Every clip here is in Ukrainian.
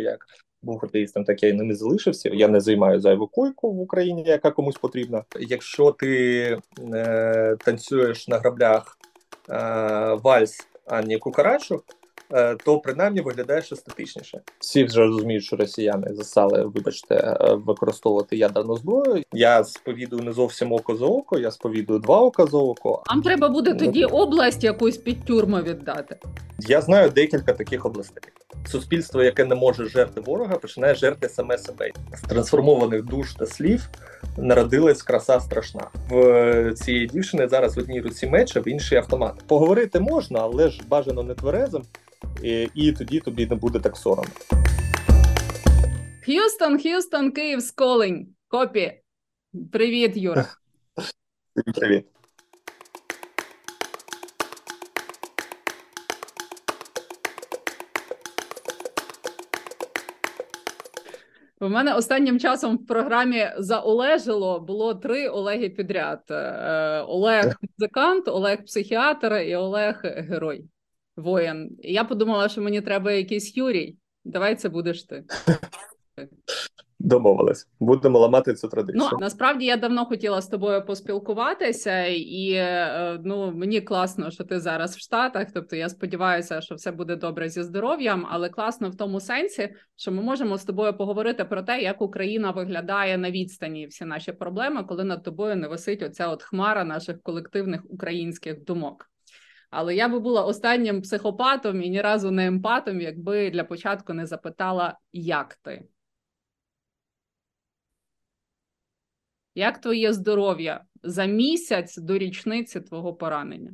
як був атеїстом, так я і ними залишився. Я не займаю зайву койку в Україні, яка комусь потрібна. Якщо ти танцюєш на граблях вальс, а не кукарачу, то принаймні виглядаєш естетичніше. Всі вже розуміють, що росіяни засали, вибачте, використовувати ядерну зброю. Я сповідую не зовсім око за око, я сповідую два ока за око. Нам треба буде тоді область якусь під тюрму віддати. Я знаю декілька таких областей. Суспільство, яке не може жерти ворога, починає жерти саме себе. З трансформованих душ та слів народилась краса страшна. В цієї дівчини зараз в одній руці меч, а в іншій автомат. Поговорити можна, але ж бажано не тверезим. І тоді тобі не буде так соромно. Х'юстон, Київ, Сколень. Копі. Привіт, Юра. Привіт. У мене останнім часом в програмі «За Олежило» було 3 Олеги підряд. Олег – музикант, Олег – психіатр і Олег – герой. Воїн. Я подумала, що мені треба якийсь Юрій. Давай це будеш ти. Домовилась. Будемо ламати цю традицію. Ну, насправді я давно хотіла з тобою поспілкуватися, і мені класно, що ти зараз в Штатах. Тобто я сподіваюся, що все буде добре зі здоров'ям, але класно в тому сенсі, що ми можемо з тобою поговорити про те, як Україна виглядає на відстані, всі наші проблеми, коли над тобою не висить оця от хмара наших колективних українських думок. Але я би була останнім психопатом і ні разу не емпатом, якби для початку не запитала, як ти? Як твоє здоров'я за місяць до річниці твого поранення?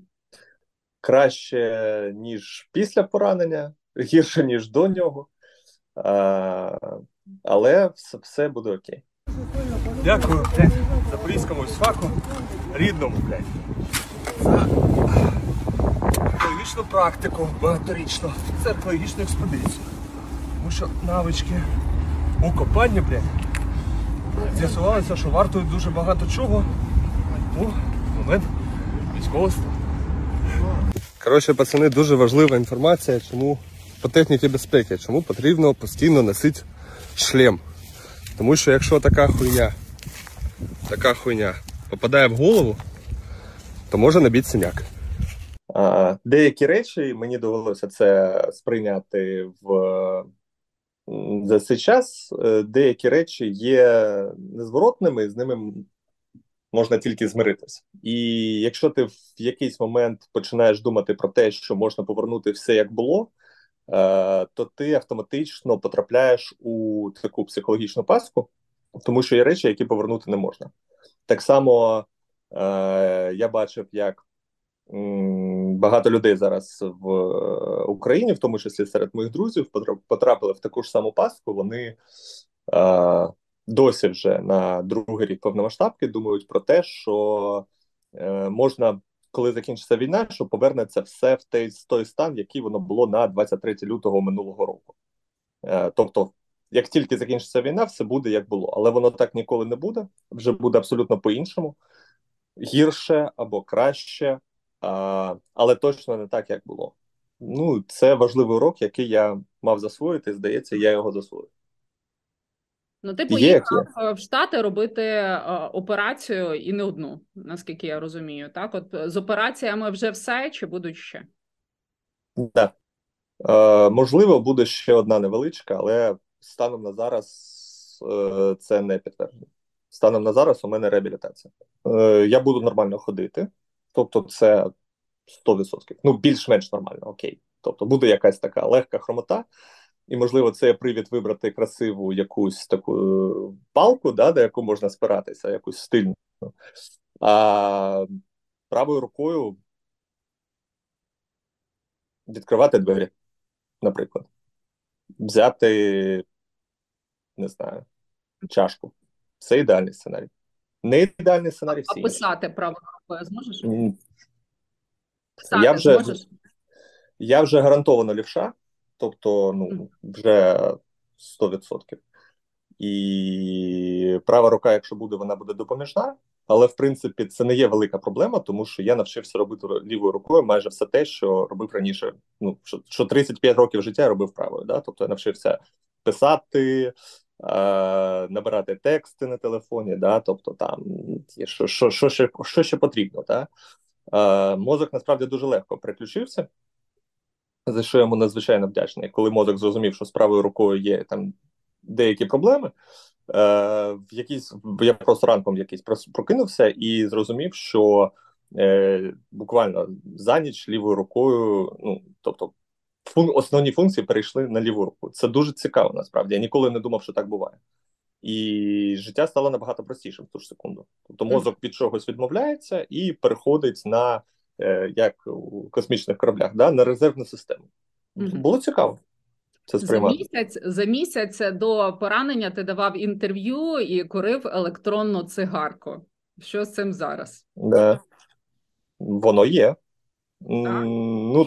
Краще, ніж після поранення, гірше, ніж до нього. Але все буде окей. Дякую, запорізькому сфаку, рідному, за екологічну практику, багаторічну, це екологічну експедицію. Тому що навички у копанні, з'ясувалося, що вартують дуже багато чого у момент військового стану. Коротше, пацани, дуже важлива інформація, чому по техніці безпеки, чому потрібно постійно носити шлем. Тому що якщо така хуйня попадає в голову, то може набити синяк. Деякі речі мені довелося це сприйняти за цей час. Деякі речі є незворотними, з ними можна тільки змиритися. І якщо ти в якийсь момент починаєш думати про те, що можна повернути все як було, то ти автоматично потрапляєш у таку психологічну пастку, тому що є речі, які повернути не можна. Так само я бачив, як багато людей зараз в Україні, в тому числі серед моїх друзів, потрапили в таку ж саму пастку. Вони досі вже на другий рік повномасштабки думають про те, що можна, коли закінчиться війна, що повернеться все в той стан, який воно було на 23 лютого минулого року. Тобто, як тільки закінчиться війна, все буде як було. Але воно так ніколи не буде, вже буде абсолютно по-іншому. Гірше або краще, але точно не так, як було. Це важливий урок, який я мав засвоїти, здається, я його засвоїв. Ти поїхав в Штати робити операцію, і не одну, наскільки я розумію, так? От з операціями вже все, чи будуть ще? Так. Можливо, буде ще одна невеличка, але станом на зараз це не підтверджено. Станом на зараз у мене реабілітація. Я буду нормально ходити, тобто це 100%. Більш-менш нормально, окей. Тобто буде якась така легка хромота, і, можливо, це привід вибрати красиву якусь таку палку, на яку можна спиратися, якусь стильну. А правою рукою відкривати двері, наприклад. Взяти, не знаю, чашку. Це ідеальний сценарій. Не ідеальний сценарій всі. А писати правою рукою зможеш? Я вже гарантовано лівша, тобто, вже 100%. І права рука, якщо буде, вона буде допоміжна, але, в принципі, це не є велика проблема, тому що я навчився робити лівою рукою майже все те, що робив раніше, що 35 років життя я робив правою, да? Тобто я навчився писати, набирати тексти на телефоні, да, тобто там що ще потрібно, да? Мозок насправді дуже легко переключився, за що я йому надзвичайно вдячний. Коли мозок зрозумів, що з правою рукою є там деякі проблеми, я просто ранком якийсь прокинувся і зрозумів, що буквально за ніч лівою рукою, ну, тобто основні функції перейшли на ліву руку. Це дуже цікаво, насправді. Я ніколи не думав, що так буває. І життя стало набагато простішим в ту ж секунду. Тобто мозок від чогось відмовляється і переходить на, як у космічних кораблях, да, на резервну систему. Було цікаво. За місяць до поранення ти давав інтерв'ю і курив електронну цигарку. Що з цим зараз? Да. Воно є. Так. Ну,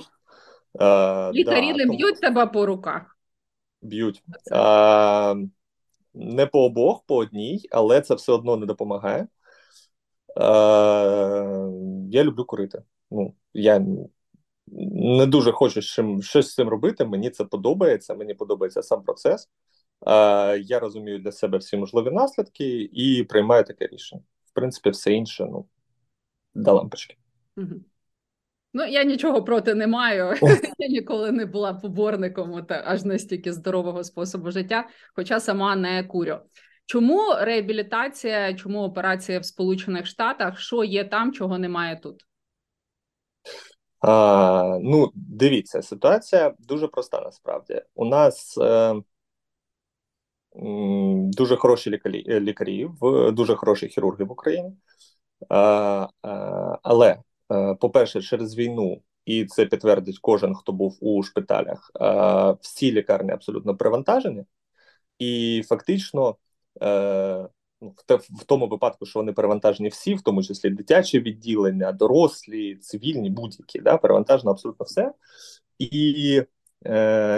лікарі не б'ють тебе по руках? Б'ють. Не по обох, по одній, але це все одно не допомагає. Я люблю курити. Ну, я не дуже хочу щось з цим робити, мені це подобається, мені подобається сам процес. Я розумію для себе всі можливі наслідки і приймаю таке рішення. В принципі, все інше, ну, до лампочки. Угу. Ну, я нічого проти не маю. Я ніколи не була поборником аж настільки здорового способу життя, хоча сама не курю. Чому реабілітація, чому операція в Сполучених Штатах? Що є там, чого немає тут? Ну, дивіться, ситуація дуже проста насправді. У нас дуже хороші лікарі, дуже хороші хірурги в Україні. Але, по-перше, через війну, і це підтвердить кожен, хто був у шпиталях, всі лікарні абсолютно перевантажені. І фактично, в тому випадку, що вони перевантажені всі, в тому числі дитячі відділення, дорослі, цивільні, будь-які, да, перевантажено абсолютно все. І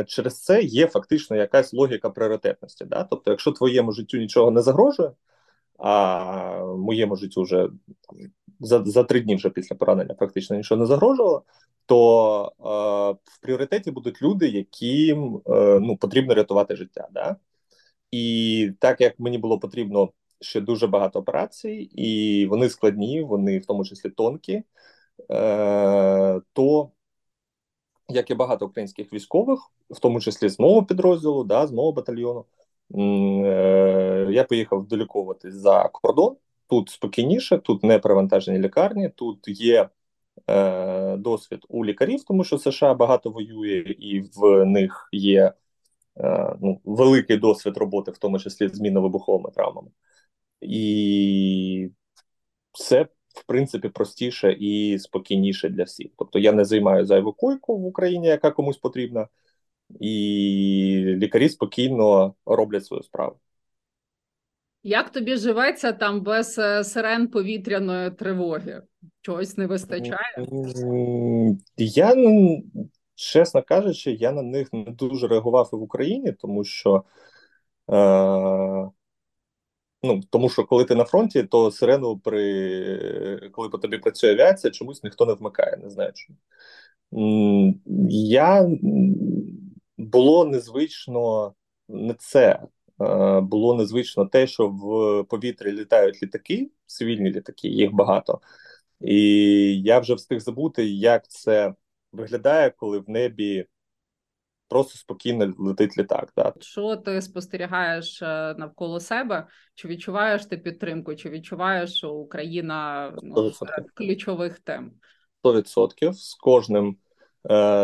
через це є фактично якась логіка пріоритетності. Да? Тобто, якщо твоєму життю нічого не загрожує, а моєму життю вже за 3 дні вже після поранення практично нічого не загрожувало, то в пріоритеті будуть люди, яким потрібно рятувати життя. Да? І так як мені було потрібно ще дуже багато операцій, і вони складні, вони в тому числі тонкі, то, як і багато українських військових, в тому числі з мого підрозділу, да, з мого батальйону, я поїхав долікуватись за кордон. Тут спокійніше, тут не перевантажені лікарні, тут є досвід у лікарів, тому що США багато воює, і в них є великий досвід роботи, в тому числі з мінно-вибуховими травмами. І це, в принципі, простіше і спокійніше для всіх. Тобто я не займаю зайву койку в Україні, яка комусь потрібна, і лікарі спокійно роблять свою справу. Як тобі живеться там без сирен повітряної тривоги? Чогось не вистачає? Я, чесно кажучи, я на них не дуже реагував і в Україні, тому що коли ти на фронті, то сирену коли по тобі працює авіація, чомусь ніхто не вмикає, не знаю чому. Було незвично не це. Було незвично те, що в повітрі літають літаки, цивільні літаки, їх багато. І я вже встиг забути, як це виглядає, коли в небі просто спокійно летить літак. Да. Що ти спостерігаєш навколо себе? Чи відчуваєш ти підтримку? Чи відчуваєш, що Україна серед ключових тем? 100%. З кожним,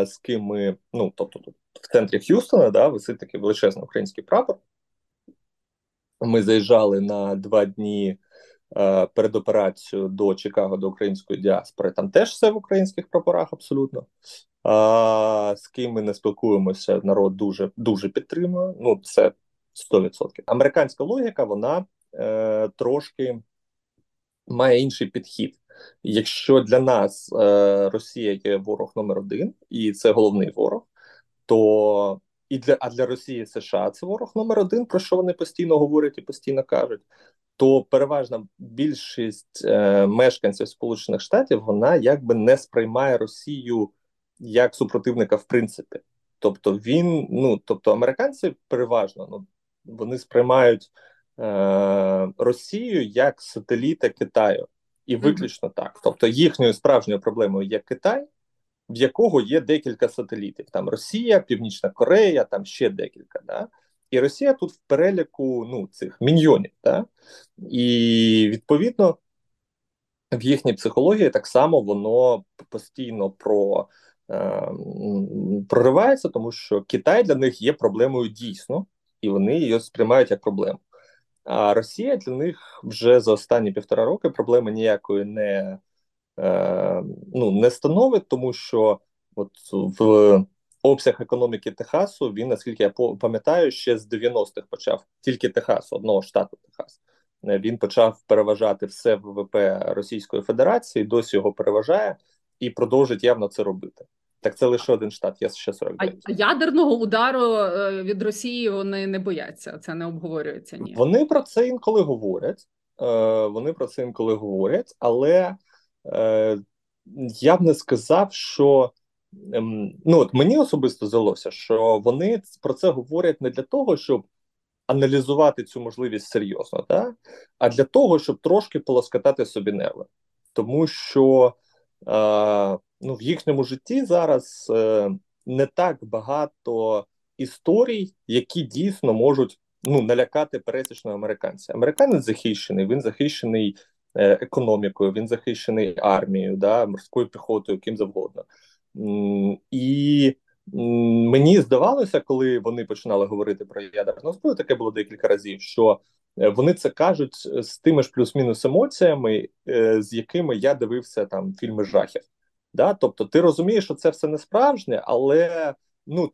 з ким ми... Ну, тобто в центрі Х'юстона, да, висить такий величезний український прапор. Ми заїжджали на 2 дні перед операцією до Чикаго, до української діаспори. Там теж все в українських прапорах абсолютно. З ким ми не спілкуємося, народ дуже, дуже підтримує. Ну, це 100%. Американська логіка, вона трошки має інший підхід. Якщо для нас Росія є ворог №1, і це головний ворог, то... А для Росії США це ворог №1, про що вони постійно говорять і постійно кажуть, то переважна більшість мешканців Сполучених Штатів, вона якби не сприймає Росію як супротивника в принципі. Тобто він, американці переважно, вони сприймають Росію як сателіта Китаю. І виключно так. Тобто їхньою справжньою проблемою є Китай, в якого є декілька сателітів. Там Росія, Північна Корея, там ще декілька, да? І Росія тут в переліку, цих міньйонів, да? І, відповідно, в їхній психології так само воно постійно проривається, тому що Китай для них є проблемою дійсно, і вони її сприймають як проблему. А Росія для них вже за останні 1,5 року проблеми ніякої не становить, тому що от в обсяг економіки Техасу, він, наскільки я пам'ятаю, ще з 90-х почав, тільки Техас, одного штату Техас, він почав переважати все ВВП Російської Федерації, досі його переважає і продовжить явно це робити. Так це лише один штат, я ще 49. А ядерного удару від Росії вони не бояться, це не обговорюється ніяк. Вони про це інколи говорять, але я б не сказав, що... от мені особисто здалося, що вони про це говорять не для того, щоб аналізувати цю можливість серйозно, да? А для того, щоб трошки полоскатати собі нерви. Тому що... в їхньому житті зараз не так багато історій, які дійсно можуть налякати пересічного американця. Американець захищений, він захищений економікою, він захищений армією, да, морською піхотою, ким завгодно. І мені здавалося, коли вони починали говорити про ядерну зброю, таке було декілька разів, що вони це кажуть з тими ж плюс-мінус емоціями, з якими я дивився там фільми жахів. Да? Тобто ти розумієш, що це все не справжнє, але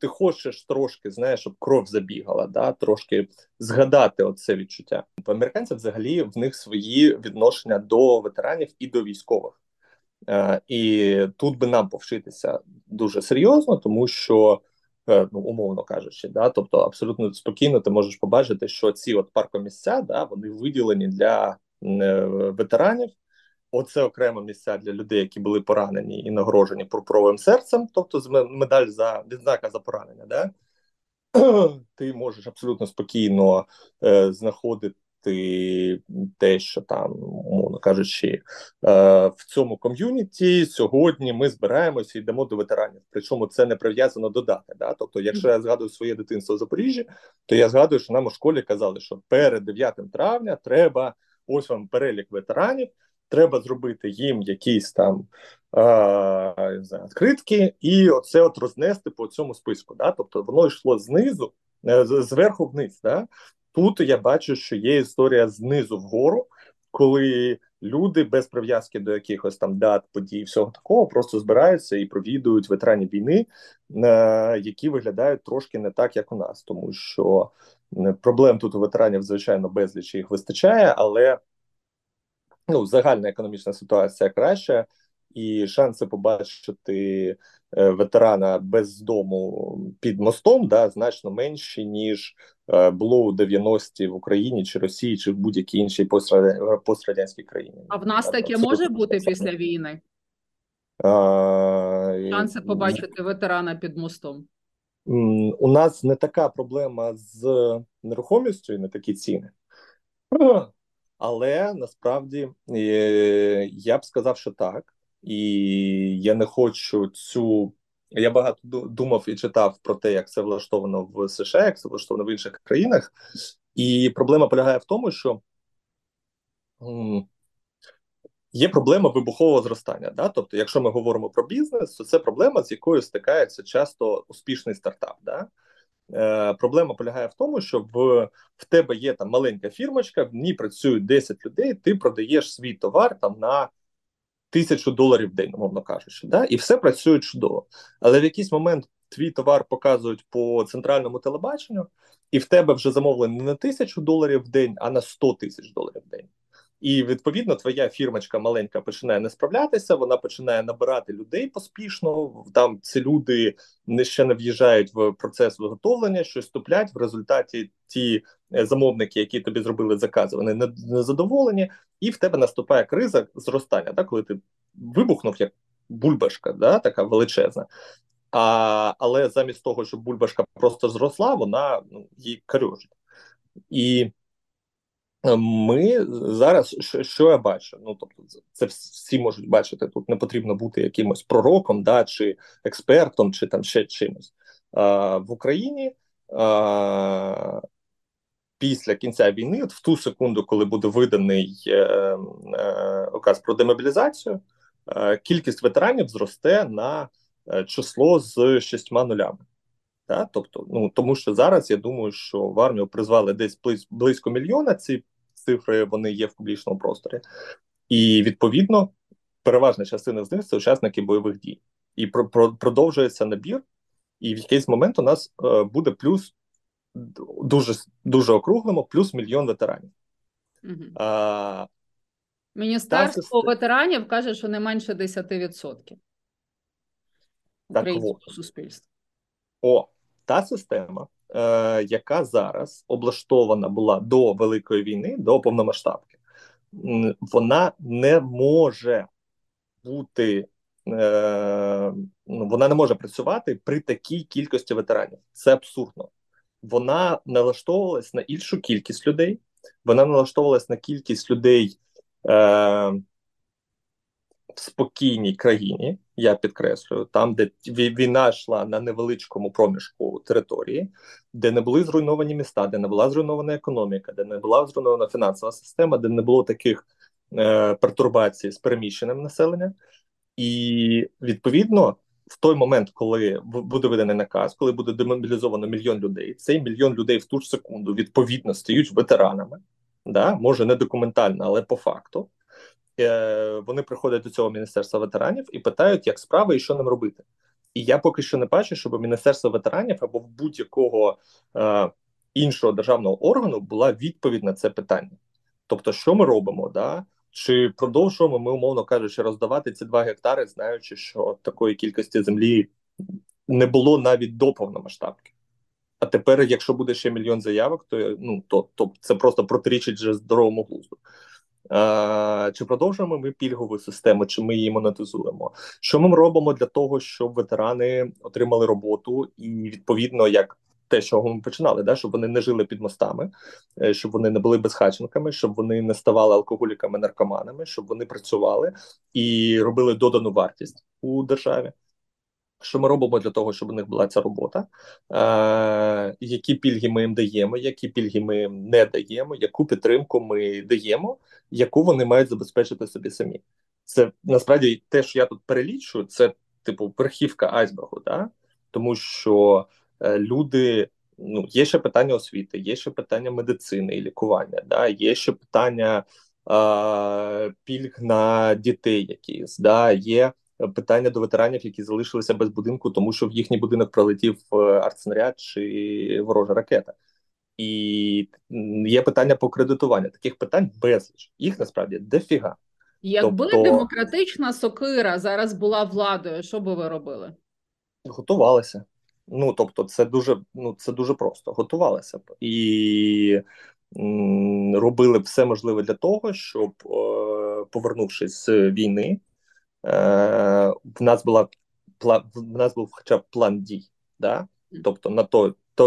ти хочеш трошки, знаєш, щоб кров забігала, да? Трошки згадати оце відчуття. Американці взагалі, в них свої відношення до ветеранів і до військових. І тут би нам повчитися дуже серйозно, тому що, умовно кажучи, да? Тобто абсолютно спокійно ти можеш побачити, що ці от паркомісця, да, вони виділені для ветеранів. Оце окремо місця для людей, які були поранені і нагороджені пурпуровим серцем, тобто медаль за відзнака за поранення, да? Ти можеш абсолютно спокійно знаходити те, що там, умовно кажучи, в цьому ком'юніті сьогодні ми збираємося і йдемо до ветеранів. Причому це не прив'язано до дати. Да? Тобто, якщо я згадую своє дитинство в Запоріжжі, то я згадую, що нам у школі казали, що перед 9 травня треба, ось вам перелік ветеранів, треба зробити їм якісь там відкритки і оце от рознести по цьому списку. Да? Тобто воно йшло знизу, зверху вниз. Да? Тут я бачу, що є історія знизу вгору, коли люди без прив'язки до якихось там дат, подій, всього такого, просто збираються і провідують ветеранів війни, які виглядають трошки не так, як у нас. Тому що проблем тут у ветеранів, звичайно, безліч, їх вистачає, але загальна економічна ситуація краща, і шанси побачити ветерана без дому під мостом, да, значно менші, ніж було у 90-ті в Україні, чи Росії, чи в будь-якій іншій пострадянській країні. А в нас таке може бути після війни? Шанси побачити ветерана під мостом? У нас не така проблема з нерухомістю і не такі ціни. Але, насправді, я б сказав, що так. І я не хочу цю... Я багато думав і читав про те, як це влаштовано в США, як це влаштовано в інших країнах. І проблема полягає в тому, що є проблема вибухового зростання. Да? Тобто, якщо ми говоримо про бізнес, то це проблема, з якою стикається часто успішний стартап. Да? Проблема полягає в тому, що в тебе є там маленька фірмочка, в ній працюють 10 людей, ти продаєш свій товар там на $1000 в день, умовно кажучи, да? І все працює чудово. Але в якийсь момент твій товар показують по центральному телебаченню, і в тебе вже замовлено не на $1000 в день, а на $100,000 в день. І, відповідно, твоя фірмочка маленька починає не справлятися, вона починає набирати людей поспішно, там ці люди ще не в'їжджають в процес виготовлення, щось туплять, в результаті ті замовники, які тобі зробили закази, вони не задоволені, і в тебе наступає криза зростання, так, коли ти вибухнув як бульбашка, да, така величезна. Але замість того, щоб бульбашка просто зросла, вона її корюжить. І ми зараз, що я бачу, ну, тобто, це всі можуть бачити, тут не потрібно бути якимось пророком, да, чи експертом, чи там ще чимось. В Україні після кінця війни, в ту секунду, коли буде виданий указ про демобілізацію, кількість ветеранів зросте на число з 6 нулями. Да? Тобто, ну, тому що зараз, я думаю, що в армію призвали десь близько 1 мільйона, ці цифри, вони є в публічному просторі. І, відповідно, переважна частина з них – це учасники бойових дій. І продовжується набір, і в якийсь момент у нас буде плюс, дуже, дуже округлимо, плюс 1 мільйон ветеранів. Угу. Міністерство ветеранів каже, що не менше 10% українського суспільства. О, та система, яка зараз облаштована була до Великої війни, до повномасштабки, вона не може бути, вона не може працювати при такій кількості ветеранів. Це абсурдно. Вона налаштовувалась на іншу кількість людей, вона налаштовувалась на кількість людей в спокійній країні, я підкреслюю, там, де війна йшла на невеличкому проміжку території, де не були зруйновані міста, де не була зруйнована економіка, де не була зруйнована фінансова система, де не було таких пертурбацій з переміщеним населенням. І, відповідно, в той момент, коли буде виданий наказ, коли буде демобілізовано 1 мільйон людей, цей 1 мільйон людей в ту ж секунду, відповідно, стають ветеранами, да? Може не документально, але по факту. Вони приходять до цього Міністерства ветеранів і питають, як справи і що нам робити. І я поки що не бачу, щоб Міністерство ветеранів або будь-якого іншого державного органу була відповідь на це питання. Тобто, що ми робимо, да? Чи продовжуємо ми, умовно кажучи, роздавати ці 2 гектари, знаючи, що такої кількості землі не було навіть до повномасштабки. А тепер, якщо буде ще 1 мільйон заявок, то, ну, то це просто протирічить вже здоровому глузду. Чи продовжуємо ми пільгову систему, чи ми її монетизуємо? Що ми робимо для того, щоб ветерани отримали роботу і, відповідно, як те, з чого ми починали, да? Щоб вони не жили під мостами, щоб вони не були безхатченками, щоб вони не ставали алкоголіками, наркоманами, щоб вони працювали і робили додану вартість у державі. Що ми робимо для того, щоб у них була ця робота, які пільги ми їм даємо, які пільги ми їм не даємо, яку підтримку ми даємо, яку вони мають забезпечити собі самі. Це, насправді, те, що я тут перелічую, це, типу, верхівка айсбергу, да? Тому що люди, ну, є ще питання освіти, є ще питання медицини і лікування, да? Є ще питання пільг на дітей якісь, да? Є питання до ветеранів, які залишилися без будинку, тому що в їхній будинок прилетів артснаряд чи ворожа ракета. І є питання по кредитуванню. Таких питань безліч. Їх, насправді, дофіга. Якби демократична сокира зараз була владою, що би ви робили? Готувалися. Ну, тобто, це дуже просто. Готувалися б. І робили б все можливе для того, щоб, повернувшись з війни, в нас був хоча б план дій, да? Тобто на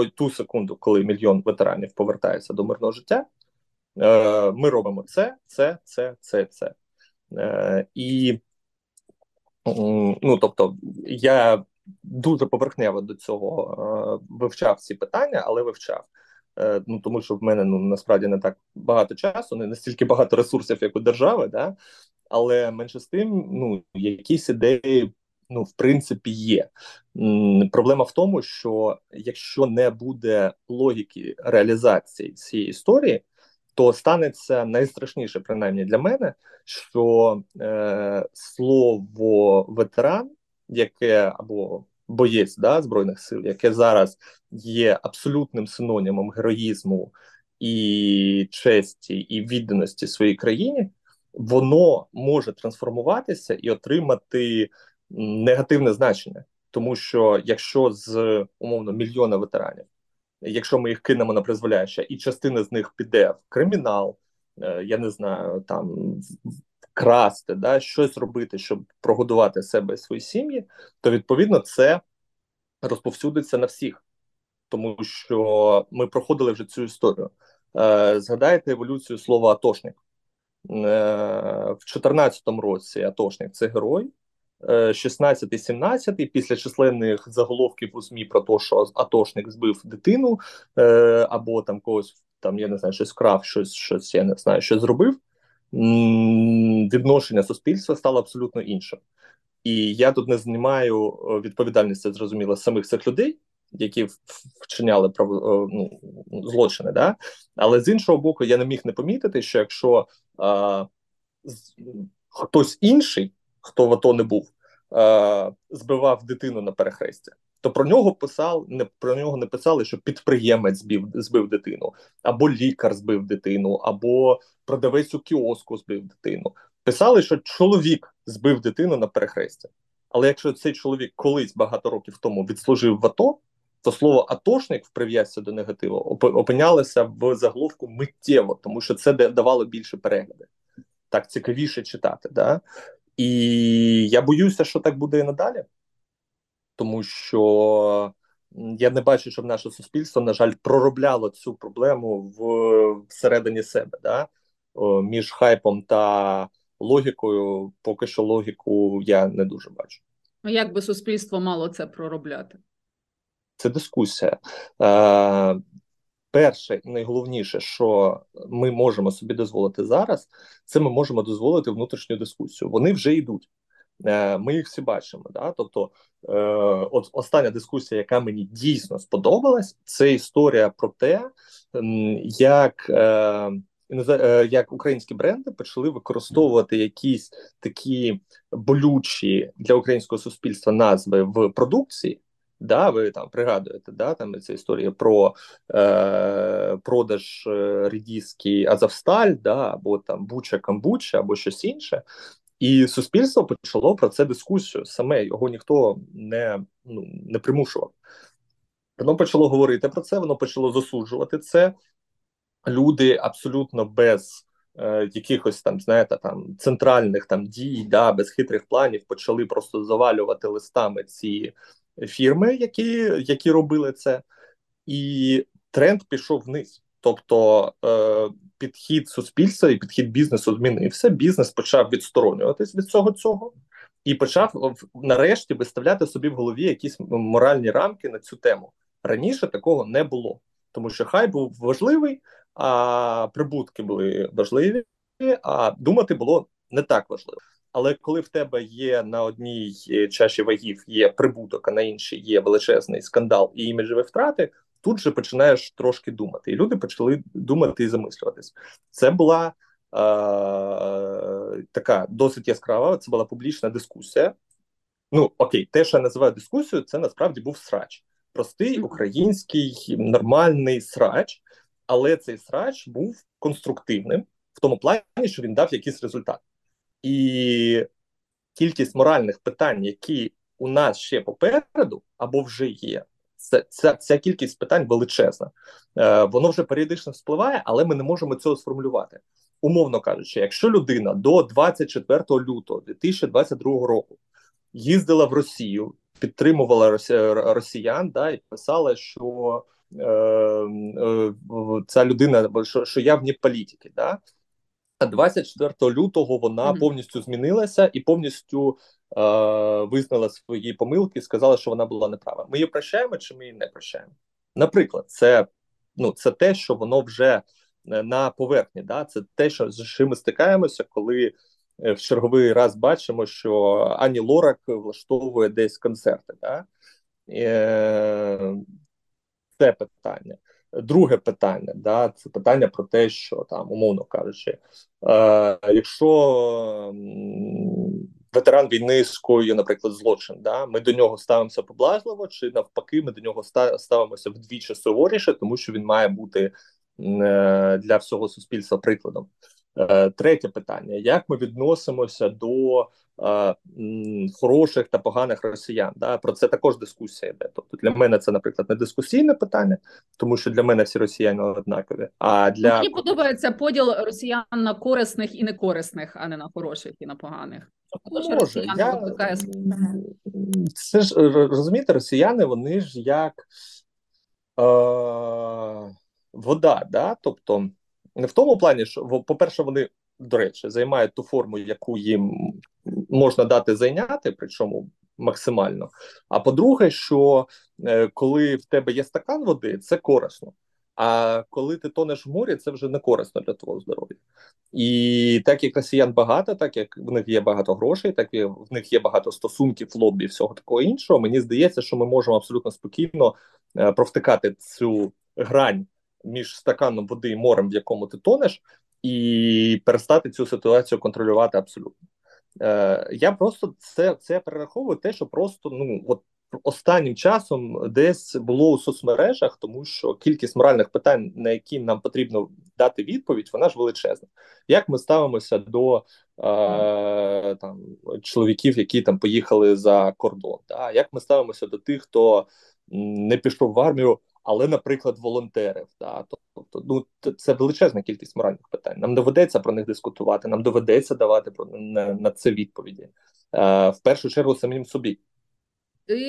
ту секунду, коли 1 мільйон ветеранів повертається до мирного життя, ми робимо це. І, ну, тобто, я дуже поверхнево до цього вивчав ці питання, але вивчав. Ну, тому що в мене, ну, насправді не так багато часу, не настільки багато ресурсів, як у держави, да? Але менше з тим, ну, якісь ідеї, ну, в принципі, є. Проблема в тому, що якщо не буде логіки реалізації цієї історії, то станеться найстрашніше, принаймні для мене, що слово «ветеран», яке, або боєць, да, Збройних сил, яке зараз є абсолютним синонімом героїзму і честі, і відданості своїй країні, воно може трансформуватися і отримати негативне значення. Тому що якщо з, умовно, 1 мільйона ветеранів, якщо ми їх кинемо на призволяще, і частина з них піде в кримінал, я не знаю, там, красти, да, щось робити, щоб прогодувати себе і свої сім'ї, то, відповідно, це розповсюдиться на всіх, тому що ми проходили вже цю історію. Згадайте еволюцію слова «атошник». В 14-му році атошник – це герой, 16-й, 17-й, після численних заголовків у ЗМІ про те, що атошник збив дитину, або там когось, там, я не знаю, щось вкрав, щось, я не знаю, щось зробив, відношення суспільства стало абсолютно іншим. І я тут не знімаю відповідальність, зрозуміло, самих цих людей, які вчиняли злочини, да? Але з іншого боку, я не міг не помітити, що якщо хтось інший, хто в АТО не був, збивав дитину на перехресті, то про нього не писали, що підприємець збив дитину, або лікар збив дитину, або продавець у кіоску збив дитину. Писали, що чоловік збив дитину на перехресті. Але якщо цей чоловік колись багато років тому відслужив в АТО, то слово «атошник» в прив'язці до негативу опинялося в заголовку миттєво, тому що це давало більше перегляди. Так цікавіше читати, да? І я боюся, що так буде і надалі, тому що я не бачу, щоб наше суспільство, на жаль, проробляло цю проблему всередині себе, да? Між хайпом та логікою, поки що логіку я не дуже бачу. А як би суспільство мало це проробляти? Це дискусія. Перше і найголовніше, що ми можемо собі дозволити зараз, це ми можемо дозволити внутрішню дискусію. Вони вже йдуть. Ми їх всі бачимо. Да? Тобто от остання дискусія, яка мені дійсно сподобалась, це історія про те, як українські бренди почали використовувати якісь такі болючі для українського суспільства назви в продукції. Да, ви там пригадуєте, да, там ця історія про продаж редіски Азовсталь, да, або там Буча-Камбуча, або щось інше. І суспільство почало про це дискусію саме, його ніхто не примушував. Воно почало говорити про це, воно почало засуджувати це. Люди абсолютно без якихось там, знаєте, там центральних там дій, да, без хитрих планів почали просто завалювати листами ці фірми, які робили це. І тренд пішов вниз. Тобто підхід суспільства і підхід бізнесу змінився. Бізнес почав відсторонюватись від цього і почав нарешті виставляти собі в голові якісь моральні рамки на цю тему. Раніше такого не було, тому що хай був важливий, а прибутки були важливі, а думати було не так важливо. Але коли в тебе є на одній чаші вагів є прибуток, а на іншій є величезний скандал і іміджеві втрати, тут же починаєш трошки думати. І люди почали думати і замислюватись. Це була така досить яскрава, це була публічна дискусія. Те, що я називаю дискусією, це насправді був срач. Простий український нормальний срач, але цей срач був конструктивним в тому плані, що він дав якийсь результат. І кількість моральних питань, які у нас ще попереду, або вже є, ця кількість питань величезна. Воно вже періодично вспливає, але ми не можемо цього сформулювати. Умовно кажучи, якщо людина до 24 лютого 2022 року їздила в Росію, підтримувала росіян, да, і писала, що ця людина, що я вне політики, да, 24 лютого вона повністю змінилася і повністю визнала свої помилки, сказала, що вона була неправа. Ми її прощаємо чи ми її не прощаємо? Наприклад, це те, що воно вже на поверхні. Да? Це те, з чим ми стикаємося, коли в черговий раз бачимо, що Ані Лорак влаштовує десь концерти. Да? Це питання. Друге питання, да, це питання про те, що там, умовно кажучи, якщо ветеран війни скоює, наприклад, злочин, да, ми до нього ставимося поблажливо, чи навпаки, ми до нього ставимося вдвічі суворіше, тому що він має бути для всього суспільства прикладом. Третє питання, як ми відносимося до хороших та поганих росіян, да? Про це також дискусія йде. Тобто для мене це, наприклад, не дискусійне питання, тому що для мене всі росіяни однакові. Мені подобається поділ росіян на корисних і некорисних, а не на хороших і на поганих. Може, це ж, розумієте, росіяни, вони ж як вода, да? Тобто не в тому плані, що, по-перше, вони, до речі, займають ту форму, яку їм можна дати зайняти, причому максимально. А по-друге, що коли в тебе є стакан води, це корисно. А коли ти тонеш в морі, це вже не корисно для твого здоров'я. І так як росіян багато, так як в них є багато грошей, так як в них є багато стосунків, лобі і всього такого іншого, мені здається, що ми можемо абсолютно спокійно провтикати цю грань між стаканом води і морем, в якому ти тонеш, і перестати цю ситуацію контролювати абсолютно. Я просто це перераховую те, що просто, останнім часом десь було у соцмережах, тому що кількість моральних питань, на які нам потрібно дати відповідь, вона ж величезна. Як ми ставимося до чоловіків, які там поїхали за кордон? Да? Як ми ставимося до тих, хто не пішов в армію, але, наприклад, волонтерів? Да? Тобто, це величезна кількість моральних питань. Нам доведеться про них дискутувати, нам доведеться давати на це відповіді. В першу чергу самим собі. Ти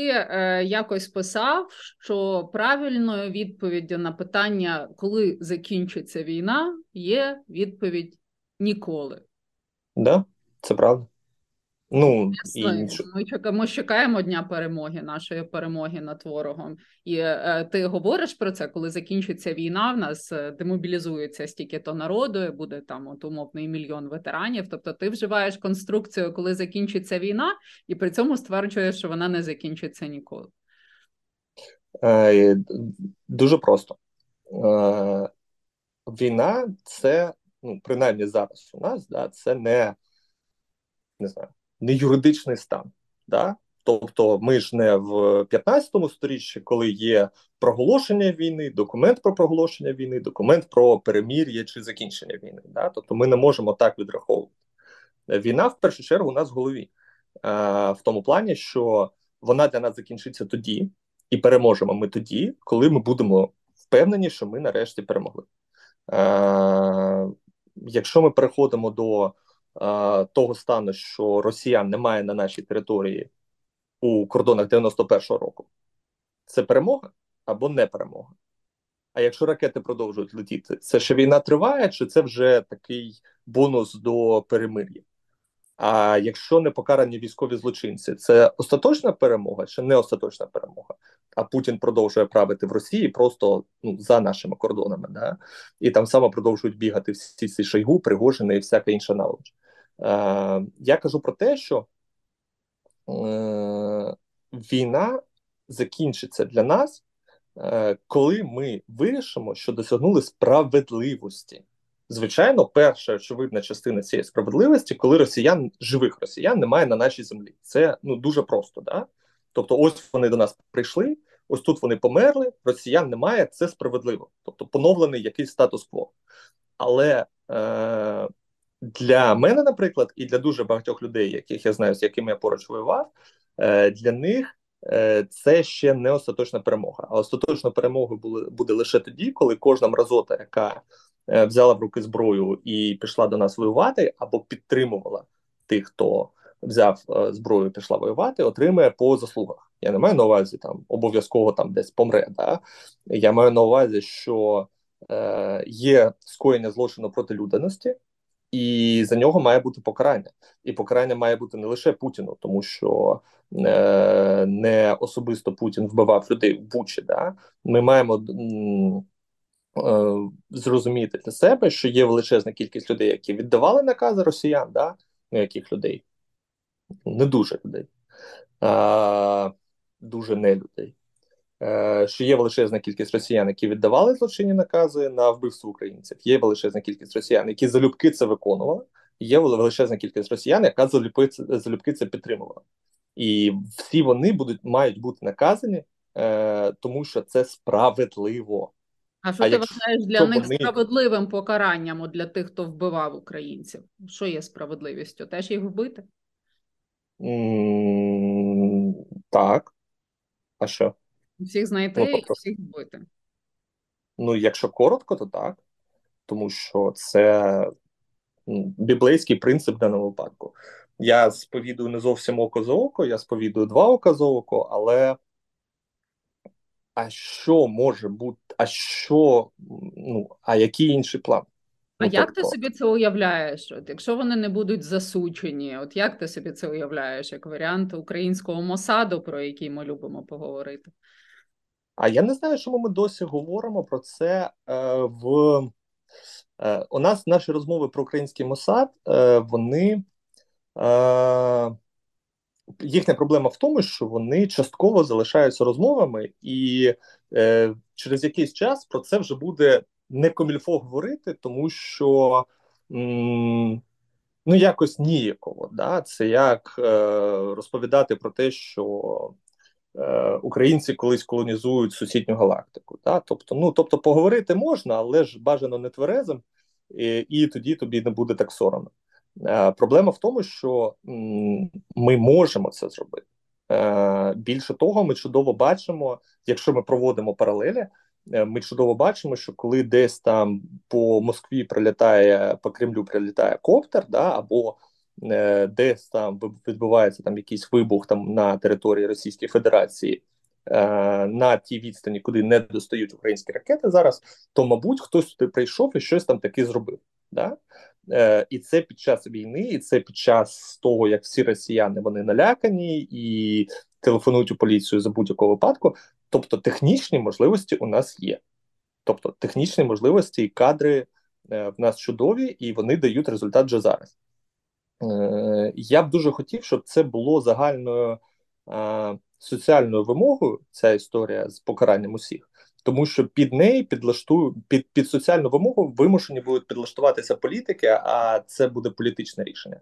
якось писав, що правильною відповіддю на питання, коли закінчиться війна, є відповідь «ніколи». Да, це правда. Ми чекаємо дня перемоги, нашої перемоги над ворогом. І ти говориш про це, коли закінчиться війна, в нас демобілізується стільки-то народу, і буде там умовний 1 мільйон ветеранів. Тобто ти вживаєш конструкцію, коли закінчиться війна, і при цьому стверджуєш, що вона не закінчиться ніколи. Дуже просто. Війна – це, принаймні зараз у нас, да, це не юридичний стан. Да? Тобто ми ж не в 15-му сторіччі, коли є проголошення війни, документ про проголошення війни, документ про перемир'я чи закінчення війни. Да? Тобто ми не можемо так відраховувати. Війна, в першу чергу, у нас в голові. В тому плані, що вона для нас закінчиться тоді, і переможемо ми тоді, коли ми будемо впевнені, що ми нарешті перемогли. Якщо ми переходимо до того стану, що росіян немає на нашій території у кордонах 91-го року, це перемога або не перемога? А якщо ракети продовжують летіти, це ще війна триває, чи це вже такий бонус до перемир'я? А якщо не покарані військові злочинці, це остаточна перемога чи не остаточна перемога? А Путін продовжує правити в Росії просто за нашими кордонами, да? І там саме продовжують бігати всі ці Шойгу, Пригожини і всяка інша наволоч. Я кажу про те, що війна закінчиться для нас, коли ми вирішимо, що досягнули справедливості. Звичайно, перша очевидна частина цієї справедливості, коли живих росіян немає на нашій землі. Це дуже просто. Да? Тобто ось вони до нас прийшли, ось тут вони померли, росіян немає, це справедливо. Тобто поновлений якийсь статус-кво. Але для мене, наприклад, і для дуже багатьох людей, яких я знаю, з якими я поруч воював, для них це ще не остаточна перемога. А остаточна перемога буде лише тоді, коли кожна мразота, яка взяла в руки зброю і пішла до нас воювати, або підтримувала тих, хто взяв зброю і пішла воювати, отримає по заслугах. Я не маю на увазі, обов'язково десь помре. Да? Я маю на увазі, що є скоєння злочину проти людяності, і за нього має бути покарання. І покарання має бути не лише Путіну, тому що не особисто Путін вбивав людей в Бучі. Да? Ми маємо зрозуміти для себе, що є величезна кількість людей, які віддавали накази росіян, да? Яких людей? Не дуже людей. Дуже не людей. Що є величезна кількість росіян, які віддавали злочинні накази на вбивство українців. Є величезна кількість росіян, які залюбки це виконували. Є величезна кількість росіян, яка залюбки це підтримувала. І всі вони мають бути наказані, тому що це справедливо. А що ти вважаєш для них справедливим покаранням, для тих, хто вбивав українців? Що є справедливістю? Теж їх вбити? Так. А що? Всіх знайти і всіх вбити. Якщо коротко, то так. Тому що це біблейський принцип в даному випадку. Я сповідую не зовсім око за око, я сповідую два ока за око, але а що може бути, а що, ну, а який інший план? А як ти собі це уявляєш? От якщо вони не будуть засучені, от як ти собі це уявляєш як варіант українського МОСАДу, про який ми любимо поговорити? А я не знаю, чому ми досі говоримо про це. У нас наші розмови про український МОСАД, вони їхня проблема в тому, що вони частково залишаються розмовами, і через якийсь час про це вже буде не комільфо говорити, тому що ну якось ніяково. Да? Це як розповідати про те, що українці колись колонізують сусідню галактику. Да? Тобто, ну, тобто поговорити можна, але ж бажано не тверезим, і тоді тобі не буде так соромно. Проблема в тому, що ми можемо це зробити. Більше того, ми чудово бачимо, якщо ми проводимо паралелі, ми чудово бачимо, що коли десь там по Москві прилітає, по Кремлю прилітає коптер, да, або десь там відбувається там якийсь вибух там на території Російської Федерації на тій відстані, куди не достають українські ракети зараз, то, мабуть, хтось туди прийшов і щось там таки зробив. Да? І це під час війни, і це під час того, як всі росіяни, вони налякані і телефонують у поліцію за будь-якого випадку. Тобто технічні можливості у нас є. Тобто технічні можливості і кадри в нас чудові, і вони дають результат вже зараз. Я б дуже хотів, щоб це було загальною соціальною вимогою, ця історія з покаранням усіх. Тому що під неї під соціальну вимогу вимушені будуть підлаштуватися політики, а це буде політичне рішення.